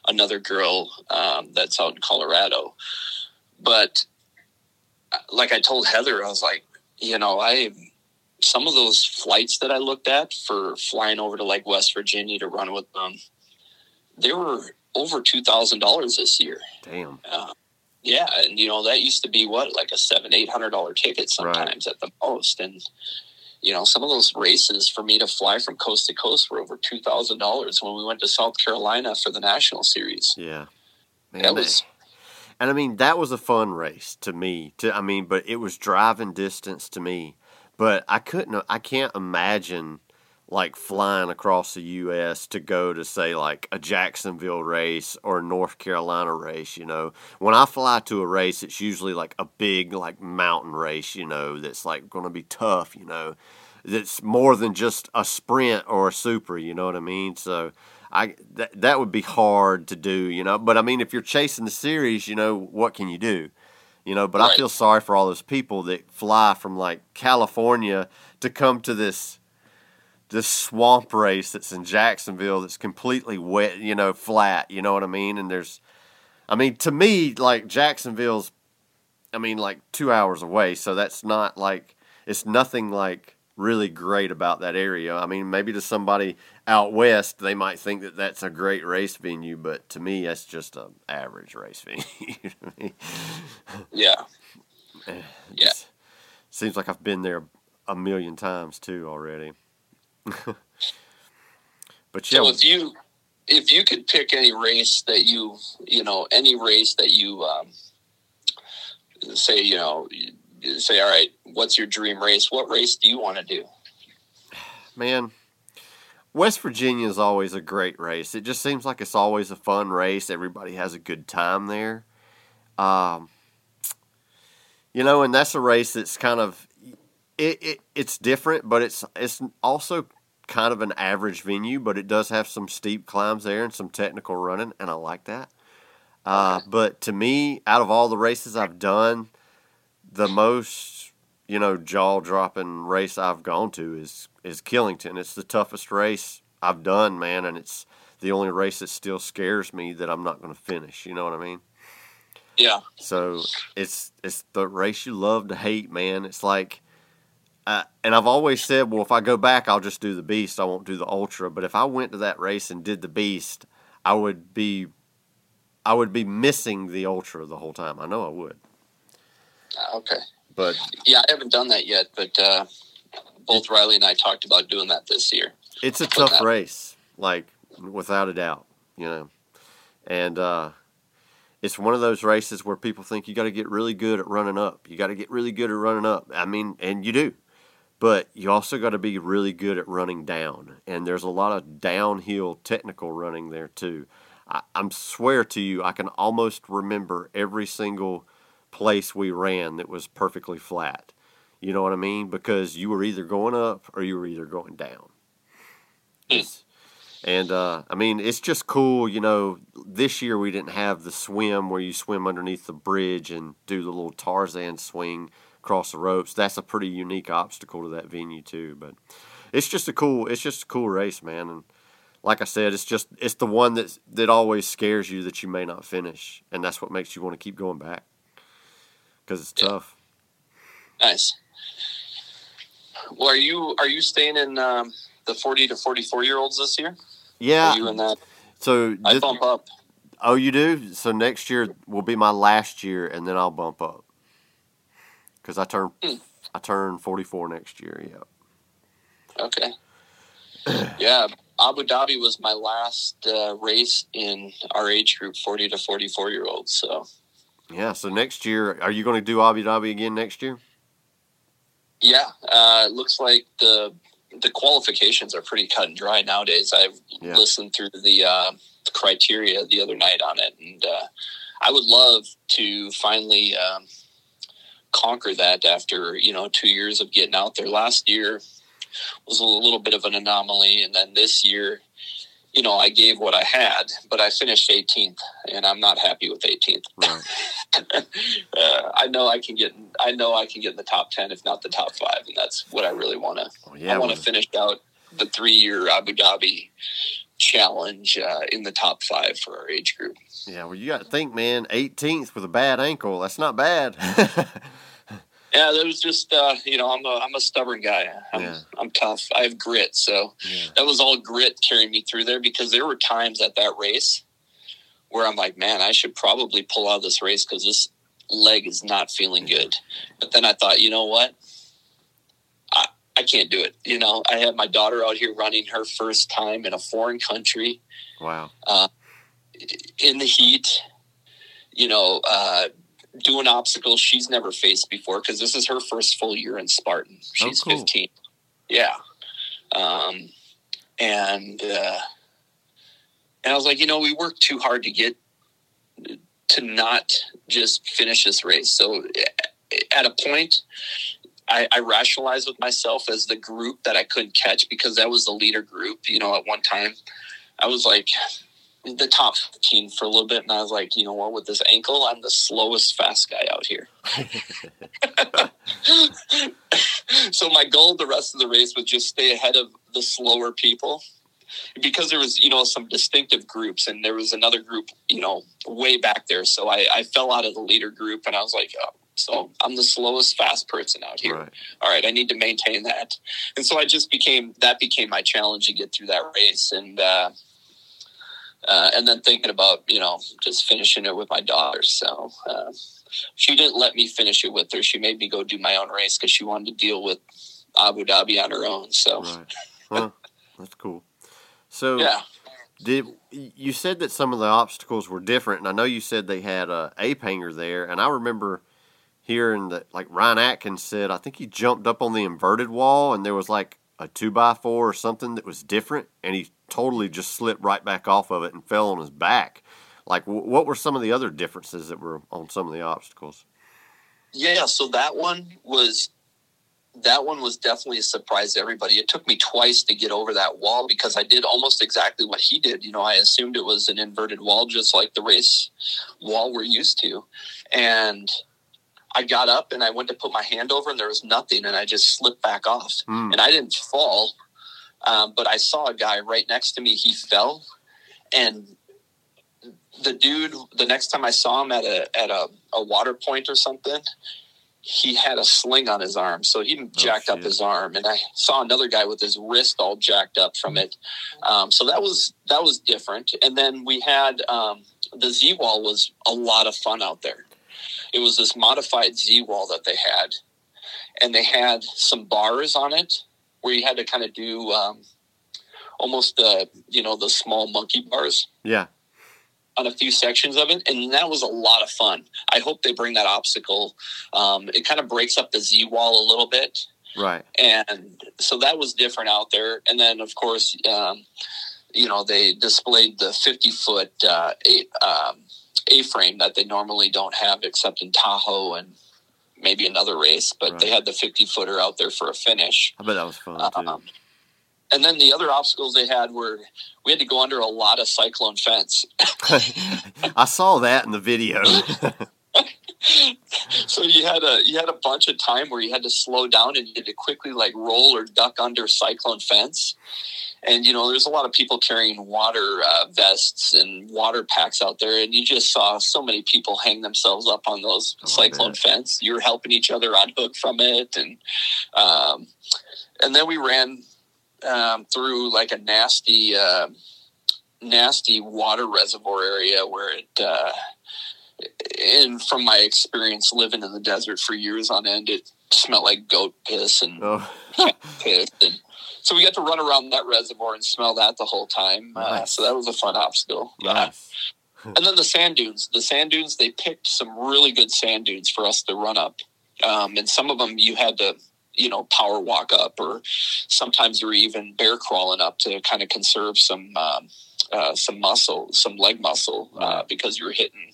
another girl um, that's out in Colorado. But like I told Heather, I was like, you know, I some of those flights that I looked at for flying over to like West Virginia to run with them, they were over two thousand dollars this year. Damn. Uh, yeah. And you know, that used to be what, like a seven, eight hundred dollars ticket sometimes right. at the most. And you know, some of those races for me to fly from coast to coast were over two thousand dollars when we went to South Carolina for the national series. Yeah. Man, that man. was, and I mean, that was a fun race to me to, I mean, but it was driving distance to me. But I couldn't, I can't imagine like flying across the U S to go to say like a Jacksonville race or a North Carolina race, you know. When I fly to a race, it's usually like a big like mountain race, you know, that's like going to be tough, you know. That's more than just a sprint or a super, you know what I mean? So I that, that would be hard to do, you know. But I mean, if you're chasing the series, you know, what can you do? You know, but right. I feel sorry for all those people that fly from like California to come to this this swamp race that's in Jacksonville that's completely wet, you know, flat, you know what I mean? And there's, I mean, to me, like Jacksonville's, I mean, like two hours away. So that's not like, it's nothing like really great about that area. I mean, maybe to somebody out west, they might think that that's a great race venue, but to me, that's just an average race venue. You know what I mean? Yeah. It's, yeah. Seems like I've been there a million times too already. But yeah. So if you if you could pick any race that you you know any race that you um, say you know say all right, what's your dream race? What race do you want to do? Man, West Virginia is always a great race. It just seems like it's always a fun race. Everybody has a good time there. Um, you know, and that's a race that's kind of, it, it it's different, but it's it's also kind of an average venue, but it does have some steep climbs there and some technical running, and I like that. Uh, but to me, out of all the races I've done, the most, you know, jaw-dropping race I've gone to is, is Killington. It's the toughest race I've done, man, and it's the only race that still scares me that I'm not going to finish, you know what I mean? Yeah. So it's it's the race you love to hate, man. It's like, uh, and I've always said, well, if I go back, I'll just do the Beast. I won't do the Ultra. But if I went to that race and did the Beast, I would be, I would be missing the Ultra the whole time. I know I would. Okay. But yeah, I haven't done that yet. But uh, both Riley and I talked about doing that this year. It's a tough that. race, like without a doubt, you know, and. uh It's one of those races where people think you got to get really good at running up. You got to get really good at running up. I mean, and you do. But you also got to be really good at running down. And there's a lot of downhill technical running there, too. I, I swear to you, I can almost remember every single place we ran that was perfectly flat. You know what I mean? Because you were either going up or you were either going down. Yes. And, uh, I mean, it's just cool, you know, this year we didn't have the swim where you swim underneath the bridge and do the little Tarzan swing across the ropes. That's a pretty unique obstacle to that venue, too. But it's just a cool, it's just a cool race, man. And like I said, it's just, it's the one that's, that always scares you that you may not finish. And that's what makes you want to keep going back because it's tough. Nice. Well, are you, are you staying in, um, the forty to forty-four year olds this year? Yeah. Are you in that? So this, I bump up. Oh, you do? So next year will be my last year, and then I'll bump up. Because I turn mm. I turn forty-four next year, yeah. Okay. Yeah, Abu Dhabi was my last uh, race in our age group, forty to forty-four-year-olds, so. Yeah, so next year, are you going to do Abu Dhabi again next year? Yeah, uh, it looks like the the qualifications are pretty cut and dry nowadays. I yeah. listened through the uh, criteria the other night on it, and uh, I would love to finally um, conquer that after, you know, two years of getting out there. Last year was a little bit of an anomaly, and then this year, you know, I gave what I had, but I finished eighteenth, and I'm not happy with eighteenth. Right. uh, I know I can get, I know I can get in the top ten, if not the top five, and that's what I really want to. Oh, yeah, I want to well, finish out the three-year Abu Dhabi challenge uh, in the top five for our age group. Yeah, well, you got to think, man. eighteenth with a bad ankle—that's not bad. Yeah, that was just, uh, you know, I'm a, I'm a stubborn guy. I'm, yeah. I'm tough. I have grit. So yeah. that was all grit carrying me through there, because there were times at that race where I'm like, man, I should probably pull out of this race because this leg is not feeling good. But then I thought, you know what? I, I can't do it. You know, I had my daughter out here running her first time in a foreign country. Wow. Uh, in the heat, you know, uh, doing obstacles she's never faced before, because this is her first full year in Spartan. She's oh, cool. fifteen. Yeah. Um, and, uh, and I was like, you know, we worked too hard to get to not just finish this race. So at a point I, I rationalized with myself as the group that I couldn't catch, because that was the leader group. You know, at one time I was like the top fifteen for a little bit, and I was like, you know what, with this ankle, I'm the slowest fast guy out here. So my goal the rest of the race was just stay ahead of the slower people, because there was, you know, some distinctive groups, and there was another group, you know, way back there. So I, I fell out of the leader group, and I was like, oh, so I'm the slowest fast person out here. Right. All right, I need to maintain that. And so I just became, that became my challenge to get through that race. And, uh, Uh, and then thinking about, you know, just finishing it with my daughter. So uh, she didn't let me finish it with her. She made me go do my own race because she wanted to deal with Abu Dhabi on her own. So right. Well, that's cool. So yeah. did you said that some of the obstacles were different, and I know you said they had a ape hanger there, and I remember hearing that, like Ryan Atkins said, I think he jumped up on the inverted wall, and there was like a two by four or something that was different, and he totally just slipped right back off of it and fell on his back. Like, w- what were some of the other differences that were on some of the obstacles? Yeah, so that one was that one was definitely a surprise to everybody. It took me twice to get over that wall, because I did almost exactly what he did. You know, I assumed it was an inverted wall, just like the race wall we're used to, and I got up and I went to put my hand over, and there was nothing, and I just slipped back off. Mm. And I didn't fall, um, but I saw a guy right next to me. He fell, and the dude, the next time I saw him at a at a, a water point or something, he had a sling on his arm, so he jacked oh, up his arm. And I saw another guy with his wrist all jacked up from it. Um, so that was that was different. And then we had um, the Z wall was a lot of fun out there. It was this modified Z wall that they had, and they had some bars on it where you had to kind of do um, almost the, you know, the small monkey bars. Yeah. On a few sections of it. And that was a lot of fun. I hope they bring that obstacle. Um, it kind of breaks up the Z wall a little bit. Right. And so that was different out there. And then of course, um, you know, they displayed the fifty foot, uh, eight, um, A-frame that they normally don't have, except in Tahoe and maybe another race, but right. they had the fifty footer out there for a finish. I bet that was fun um, too. And then the other obstacles they had were, we had to go under a lot of cyclone fence. I saw that in the video. So you had a, you had a bunch of time where you had to slow down, and you had to quickly like roll or duck under cyclone fence. And, you know, there's a lot of people carrying water uh, vests and water packs out there. And you just saw so many people hang themselves up on those oh, cyclone fence. You were helping each other unhook from it. And um, and then we ran um, through like a nasty uh, nasty water reservoir area where it, uh, and from my experience living in the desert for years on end, it smelled like goat piss and oh. cat piss. And so we got to run around that reservoir and smell that the whole time. Nice. Uh, so that was a fun obstacle. Nice. Yeah. And then the sand dunes, the sand dunes, they picked some really good sand dunes for us to run up. Um, and some of them you had to, you know, power walk up, or sometimes you're even bear crawling up to kind of conserve some, um, uh, some muscle, some leg muscle, uh, because you're hitting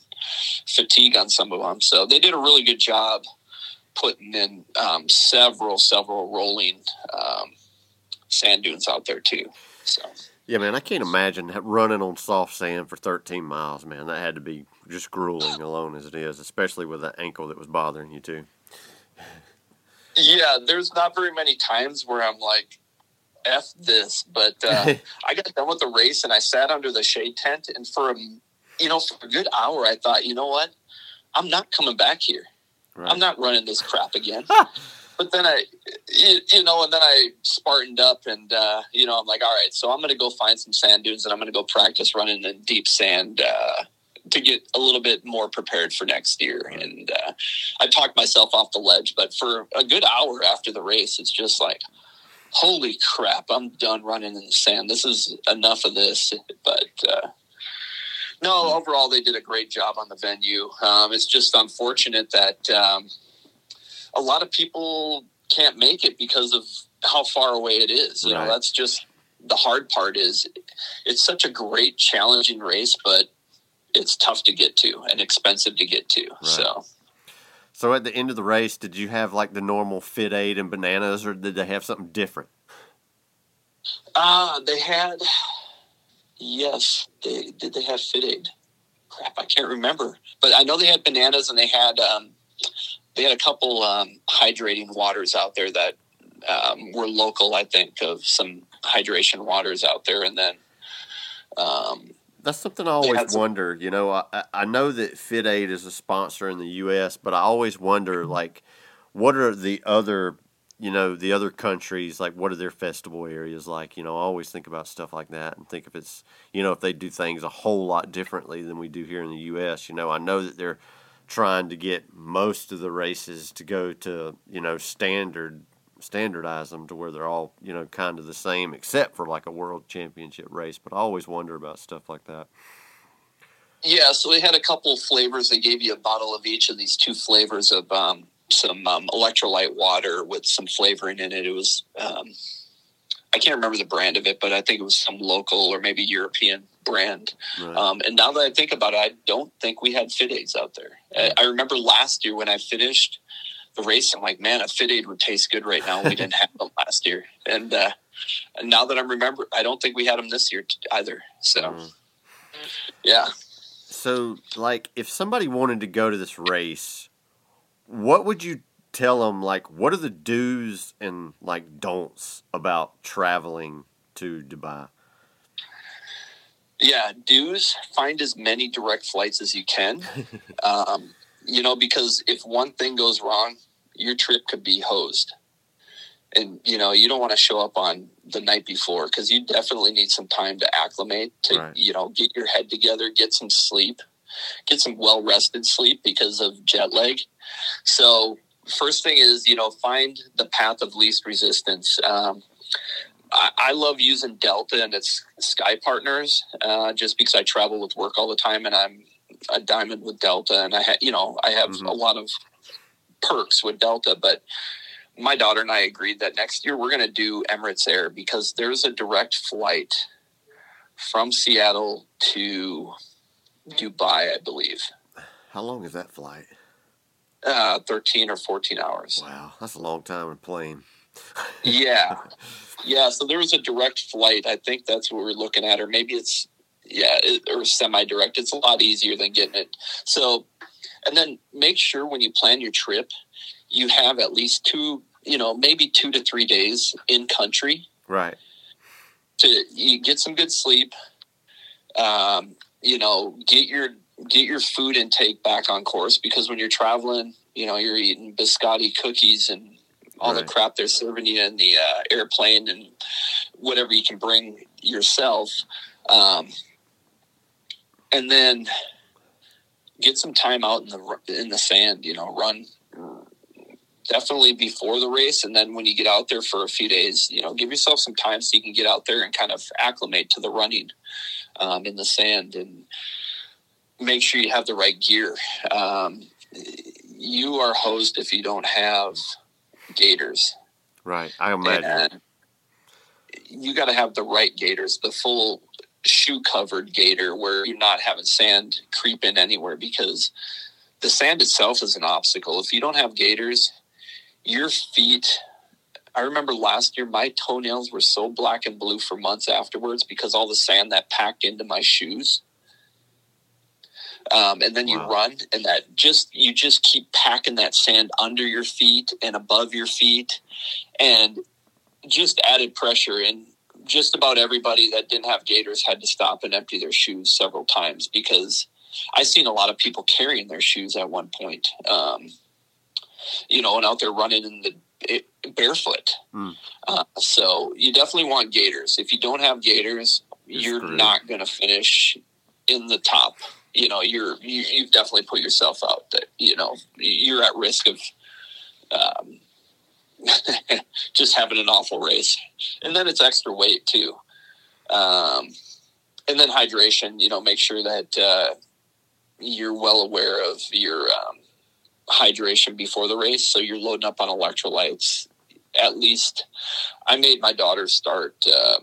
fatigue on some of them. So they did a really good job putting in, um, several, several rolling, um, sand dunes out there too. So, yeah, man, I can't imagine running on soft sand for thirteen miles, man. That had to be just grueling alone as it is, especially with that ankle that was bothering you too. Yeah, there's not very many times where I'm like, F this, but uh, I got done with the race and I sat under the shade tent, and for a, you know, for a good hour, I thought, you know what, I'm not coming back here. Right. I'm not running this crap again. But then I, you know, and then I Spartaned up, and, uh, you know, I'm like, all right, so I'm going to go find some sand dunes and I'm going to go practice running in deep sand, uh, to get a little bit more prepared for next year. And uh, I talked myself off the ledge, but for a good hour after the race, it's just like, holy crap, I'm done running in the sand. This is enough of this. But uh, no, overall, they did a great job on the venue. Um, it's just unfortunate that um, a lot of people can't make it because of how far away it is. You right. know, that's just the hard part. Is it's such a great, challenging race, but it's tough to get to and expensive to get to. Right. So, so at the end of the race, did you have like the normal Fit Aid and bananas, or did they have something different? Uh, they had, yes, they did. They have Fit Aid. Crap. I can't remember, but I know they had bananas, and they had, um, they had a couple, um, hydrating waters out there that, um, were local, I think, of some hydration waters out there. And then, um, that's something I always yeah, wonder, you know, I, I know that Fit Aid is a sponsor in the U S, but I always wonder, like, what are the other, you know, the other countries, like, what are their festival areas like? You know, I always think about stuff like that and think if it's, you know, if they do things a whole lot differently than we do here in the U S, you know, I know that they're trying to get most of the races to go to, you know, standard, standardize them to where they're all, you know, kind of the same, except for like a world championship race. But I always wonder about stuff like that. Yeah, so they had a couple flavors. They gave you a bottle of each of these two flavors of um, some um, electrolyte water with some flavoring in it. It was, um, I can't remember the brand of it, but I think it was some local or maybe European brand. Right. Um, and now that I think about it, I don't think we had Fit Aids out there. I, I remember last year when I finished the race, I'm like, man, a Fit Aid would taste good right now. We didn't have them last year. And uh, now that I'm remember, I don't think we had them this year either. So, mm. yeah. So, like, if somebody wanted to go to this race, what would you tell them, like, what are the do's and, like, don'ts about traveling to Dubai? Yeah, do's, find as many direct flights as you can. Um You know, because if one thing goes wrong, your trip could be hosed. And, you know, you don't want to show up on the night before, because you definitely need some time to acclimate, to, right. you know, get your head together, get some sleep, get some well-rested sleep because of jet lag. So first thing is, you know, find the path of least resistance. Um, I, I love using Delta and its Sky Partners uh, just because I travel with work all the time, and I'm a diamond with Delta, and I had, you know, I have mm-hmm. a lot of perks with Delta, but my daughter and I agreed that next year we're going to do Emirates Air, because there's a direct flight from Seattle to Dubai, I believe. How long is that flight? Uh, thirteen or fourteen hours. Wow. That's a long time in plane. yeah. Yeah. So there was a direct flight. I think that's what we're looking at, or maybe it's, yeah, or semi-direct. It's a lot easier than getting it. So, and then make sure when you plan your trip, you have at least two, you know, maybe two to three days in country. Right. To you get some good sleep, um, you know, get your, get your food intake back on course, because when you're traveling, you know, you're eating biscotti cookies and all right. the crap they're serving you in the uh, airplane and whatever you can bring yourself. Um, and then get some time out in the in the sand, you know, run definitely before the race. And then when you get out there for a few days, you know, give yourself some time so you can get out there and kind of acclimate to the running um, in the sand, and make sure you have the right gear. Um, you are hosed if you don't have gaiters. Right. I imagine. And you got to have the right gaiters, the full shoe covered gaiter where you're not having sand creep in anywhere, because the sand itself is an obstacle. If you don't have gaiters, your feet, I remember last year, my toenails were so black and blue for months afterwards because all the sand that packed into my shoes. Um, and then you wow. run, and that just, you just keep packing that sand under your feet and above your feet, and just added pressure. And just about everybody that didn't have gaiters had to stop and empty their shoes several times, because I've seen a lot of people carrying their shoes at one point, um, you know, and out there running in the it, barefoot. Mm. Uh, so you definitely want gaiters. If you don't have gaiters, That's you're great. not going to finish in the top. You know, you're, you, you've definitely put yourself out that, you know, you're at risk of um, just having an awful race. And then it's extra weight too. Um, and then hydration, you know, make sure that uh, you're well aware of your um, hydration before the race. So you're loading up on electrolytes. At least I made my daughter start uh,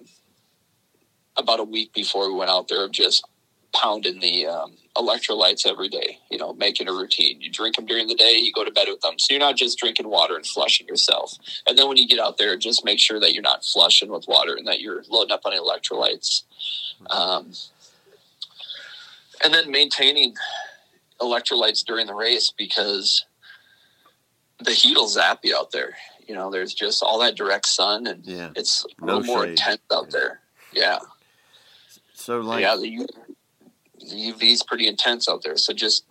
about a week before we went out there of just pounding the um, electrolytes every day, you know, making a routine. You drink them during the day, you go to bed with them. So you're not just drinking water and flushing yourself. And then when you get out there, just make sure that you're not flushing with water and that you're loading up on electrolytes. Um, and then maintaining electrolytes during the race, because the heat will zap you out there. You know, there's just all that direct sun, and yeah. it's a little no more shade. intense out yeah. there. Yeah. So like, yeah, the, the U V is pretty intense out there. So just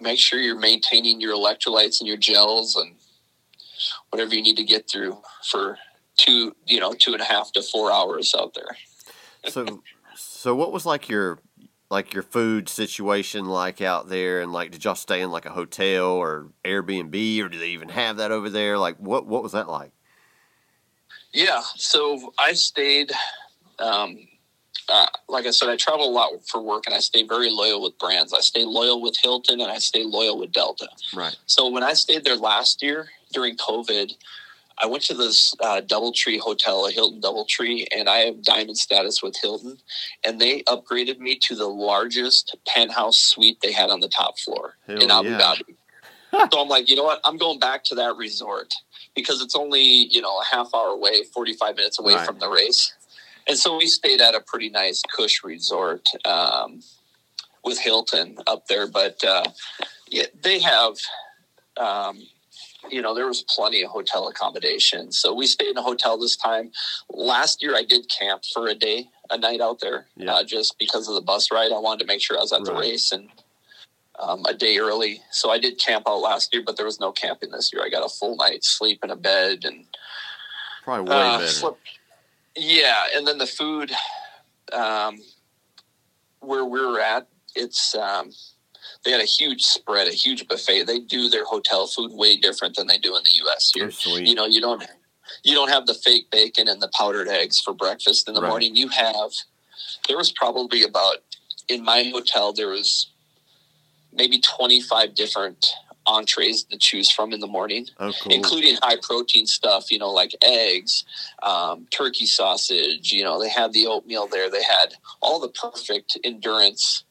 make sure you're maintaining your electrolytes and your gels and whatever you need to get through for two, you know, two and a half to four hours out there. So, so what was like your, like your food situation like out there? And like, did y'all stay in like a hotel or Airbnb, or do they even have that over there? Like what, what was that like? Yeah. So I stayed, um, Uh, like I said, I travel a lot for work, and I stay very loyal with brands. I stay loyal with Hilton, and I stay loyal with Delta. Right. So when I stayed there last year during COVID, I went to this uh, DoubleTree hotel, a Hilton DoubleTree, and I have diamond status with Hilton, and they upgraded me to the largest penthouse suite they had on the top floor Hell in Abu Dhabi. Yeah. So I'm like, you know what? I'm going back to that resort because it's only, you know, a half hour away, forty-five minutes away right. from the race. And so we stayed at a pretty nice cush resort um, with Hilton up there. But uh, yeah, they have, um, you know, there was plenty of hotel accommodation. So we stayed in a hotel this time. Last year I did camp for a day, a night out there, yeah. uh, just because of the bus ride. I wanted to make sure I was at right. the race and um, a day early. So I did camp out last year, but there was no camping this year. I got a full night's sleep in a bed and probably way uh, better. Slept- Yeah, and then the food, um, where we were at, it's um, they had a huge spread, a huge buffet. They do their hotel food way different than they do in the U S here. Oh, you know, you don't you don't have the fake bacon and the powdered eggs for breakfast in the right. morning. You have there was probably about in my hotel there was maybe twenty-five different entrees to choose from in the morning, oh, cool. including high protein stuff, you know, like eggs, um, turkey sausage, you know, they had the oatmeal there. They had all the perfect endurance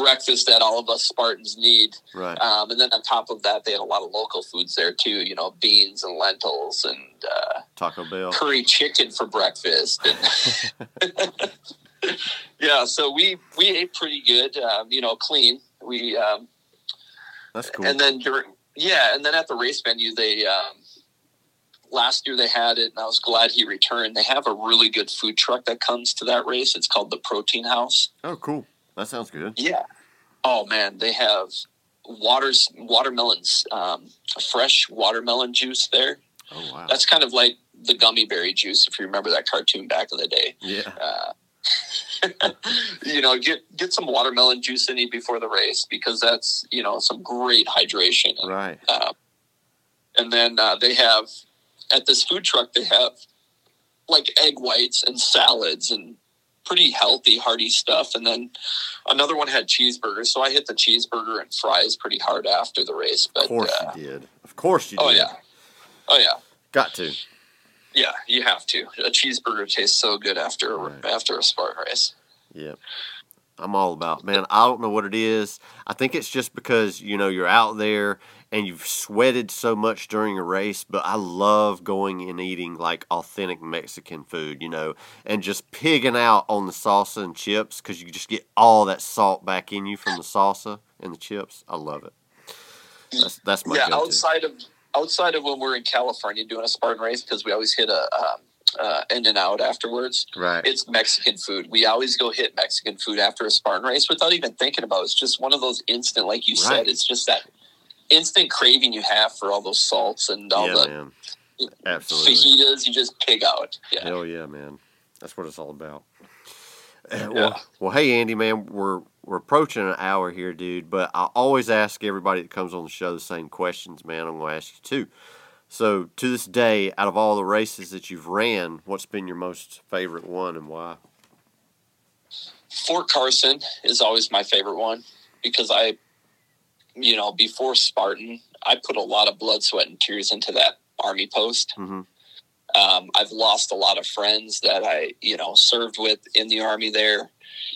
breakfast that all of us Spartans need. Right. Um, and then on top of that, they had a lot of local foods there too, you know, beans and lentils and, uh, Taco Bell curry chicken for breakfast. And yeah. So we, we ate pretty good, um, you know, clean. We, um, That's cool. And then during, yeah, and then at the race venue, they um, last year they had it, and I was glad he returned. They have a really good food truck that comes to that race. It's called the Protein House. Oh, cool! That sounds good. Yeah. Oh man, they have waters, watermelons, um, fresh watermelon juice there. Oh wow! That's kind of like the gummy berry juice, if you remember that cartoon back in the day. Yeah. Uh, you know, get get some watermelon juice in you before the race, because that's, you know, some great hydration. And, right. Uh, and then uh, they have, at this food truck, they have like egg whites and salads and pretty healthy, hearty stuff. And then another one had cheeseburgers. So I hit the cheeseburger and fries pretty hard after the race. But, of course uh, you did. Of course you did. Oh, yeah. Oh, yeah. Got to. Yeah, you have to. A cheeseburger tastes so good after right. after a Spartan race. Yep. I'm all about, man, I don't know what it is. I think it's just because, you know, you're out there and you've sweated so much during a race, but I love going and eating, like, authentic Mexican food, you know, and just pigging out on the salsa and chips, because you just get all that salt back in you from the salsa and the chips. I love it. That's, that's my go-to. Yeah, outside of... Outside of when we're in California doing a Spartan race, because we always hit a um, uh, in and out afterwards. Right. It's Mexican food. We always go hit Mexican food after a Spartan race without even thinking about it. It's just one of those instant, like you right. said, it's just that instant craving you have for all those salts and all yeah, the man. Absolutely. Fajitas. You just pig out. Yeah. Hell yeah, man. That's what it's all about. Yeah. Well, well, hey, Andy, man, we're we're approaching an hour here, dude, but I always ask everybody that comes on the show the same questions, man. I'm going to ask you, too. So, to this day, out of all the races that you've ran, what's been your most favorite one and why? Fort Carson is always my favorite one, because I, you know, before Spartan, I put a lot of blood, sweat, and tears into that Army post. Mm-hmm. Um, I've lost a lot of friends that I, you know, served with in the Army there,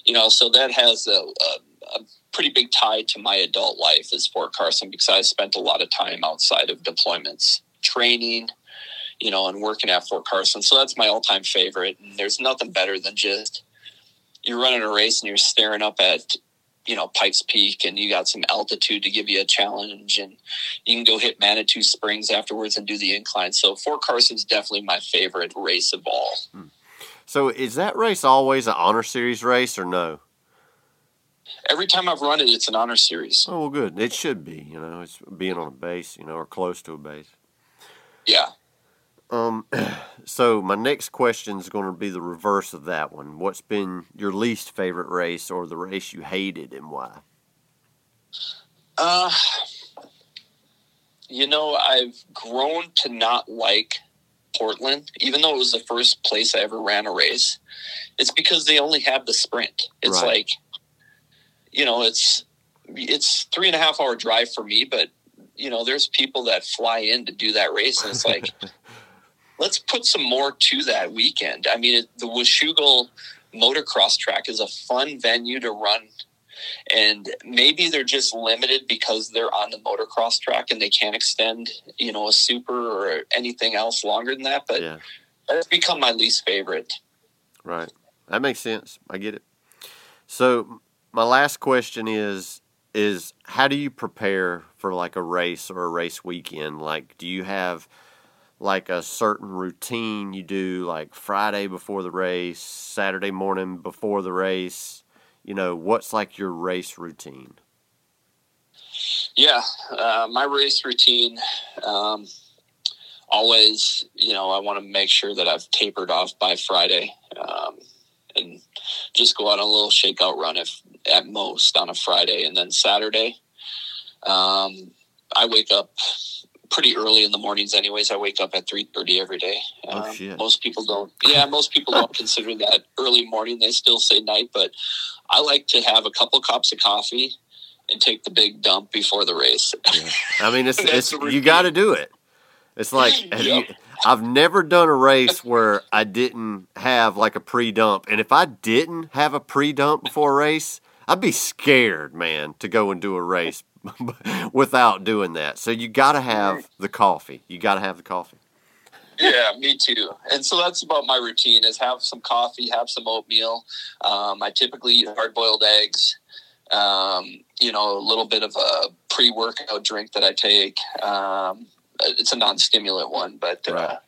you know, so that has a, a, a pretty big tie to my adult life is Fort Carson, because I spent a lot of time outside of deployments, training, you know, and working at Fort Carson. So that's my all time favorite. And there's nothing better than just you're running a race and you're staring up at, you know, Pikes Peak, and you got some altitude to give you a challenge, and you can go hit Manitou Springs afterwards and do the incline. So Fort Carson's definitely my favorite race of all. Hmm. So is that race always an honor series race or no? Every time I've run it, it's an honor series. Oh, well, good. It should be, you know, it's being on a base, you know, or close to a base. Yeah. Um, so my next question is going to be the reverse of that one. What's been your least favorite race, or the race you hated, and why? Uh, you know, I've grown to not like Portland, even though it was the first place I ever ran a race. It's because they only have the sprint. It's right. like, you know, it's, it's three and a half hour drive for me, but you know, there's people that fly in to do that race. And it's like, let's put some more to that weekend. I mean, the Washougal motocross track is a fun venue to run, and maybe they're just limited because they're on the motocross track and they can't extend, you know, a super or anything else longer than that. But yeah. that's become my least favorite. Right. That makes sense. I get it. So my last question is, is how do you prepare for like a race or a race weekend? Like, do you have like a certain routine you do, like Friday before the race, Saturday morning before the race? You know, what's like your race routine? Yeah, uh, my race routine, um, always, you know, I want to make sure that I've tapered off by Friday, um, and just go out on a little shakeout run if at most on a Friday. And then Saturday, um, I wake up pretty early in the mornings anyways. I wake up at three thirty every day. Um, oh, shit. Most people don't. Yeah, most people don't consider that early morning. They still say night, but I like to have a couple cups of coffee and take the big dump before the race. Yeah. I mean, it's, it's you got to do it. It's like, have yep. you, I've never done a race where I didn't have like a pre-dump. And if I didn't have a pre-dump before a race, I'd be scared, man, to go and do a race without doing that. So you got to have the coffee. You got to have the coffee. Yeah, me too. And so that's about my routine, is have some coffee, have some oatmeal. Um, I typically eat hard-boiled eggs, um, you know, a little bit of a pre-workout drink that I take. Um, it's a non-stimulant one, but uh, right.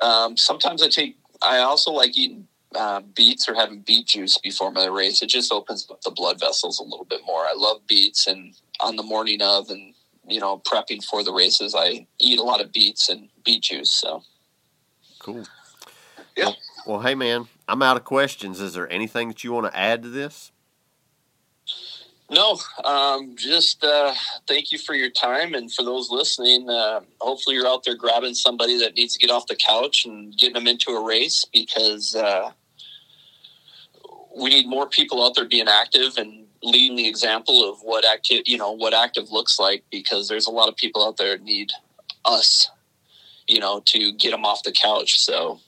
um, sometimes I take, I also like eating uh, beets or having beet juice before my race. It just opens up the blood vessels a little bit more. I love beets, and on the morning of, and, you know, prepping for the races, I eat a lot of beets and beet juice. So cool. Yeah. Well, well hey man, I'm out of questions. Is there anything that you want to add to this? No, um, just uh, thank you for your time. And for those listening, uh, hopefully you're out there grabbing somebody that needs to get off the couch and getting them into a race, because uh, we need more people out there being active and leading the example of what active, you know, what active looks like, because there's a lot of people out there that need us, you know, to get them off the couch. So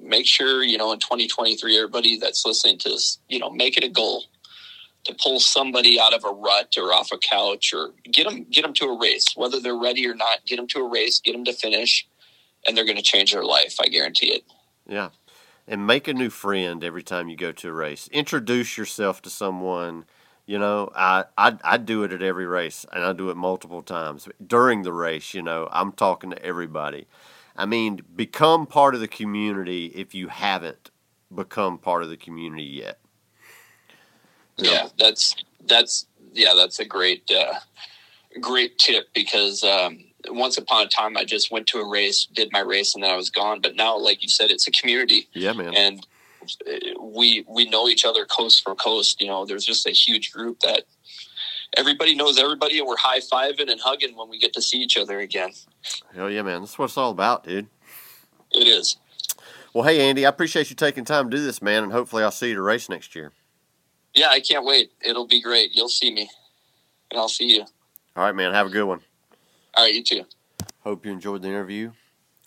make sure, you know, in twenty twenty-three, everybody that's listening to this, you know, make it a goal to pull somebody out of a rut or off a couch, or get them, get them to a race, whether they're ready or not, get them to a race, get them to finish, and they're going to change their life. I guarantee it. Yeah. And make a new friend every time you go to a race. Introduce yourself to someone. You know, I, I, I do it at every race, and I do it multiple times during the race. You know, I'm talking to everybody. I mean, become part of the community if you haven't become part of the community yet. Yeah. yeah, that's, that's, yeah, that's a great, uh, great tip, because, um, once upon a time I just went to a race, did my race, and then I was gone. But now, like you said, it's a community. Yeah, man. And we, we know each other coast from coast. You know, there's just a huge group that everybody knows everybody, and we're high-fiving and hugging when we get to see each other again. Hell yeah, man. That's what it's all about, dude. It is. Well, hey, Andy, I appreciate you taking time to do this, man. And hopefully I'll see you at a race next year. Yeah, I can't wait. It'll be great. You'll see me, and I'll see you. All right, man. Have a good one. All right, you too. Hope you enjoyed the interview.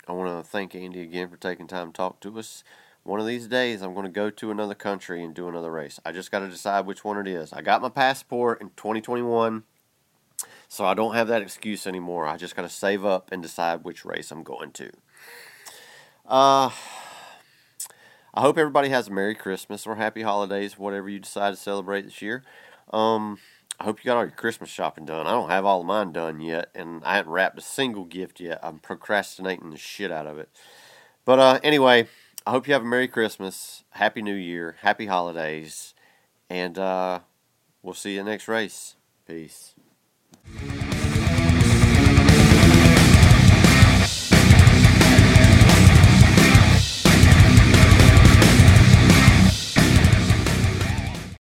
I want to thank Andy again for taking time to talk to us. One of these days, I'm going to go to another country and do another race. I just got to decide which one it is. I got my passport in twenty twenty-one, so I don't have that excuse anymore. I just got to save up and decide which race I'm going to. Uh... I hope everybody has a Merry Christmas or Happy Holidays, whatever you decide to celebrate this year. Um, I hope you got all your Christmas shopping done. I don't have all of mine done yet, and I haven't wrapped a single gift yet. I'm procrastinating the shit out of it. But uh, anyway, I hope you have a Merry Christmas, Happy New Year, Happy Holidays, and uh, we'll see you next race. Peace.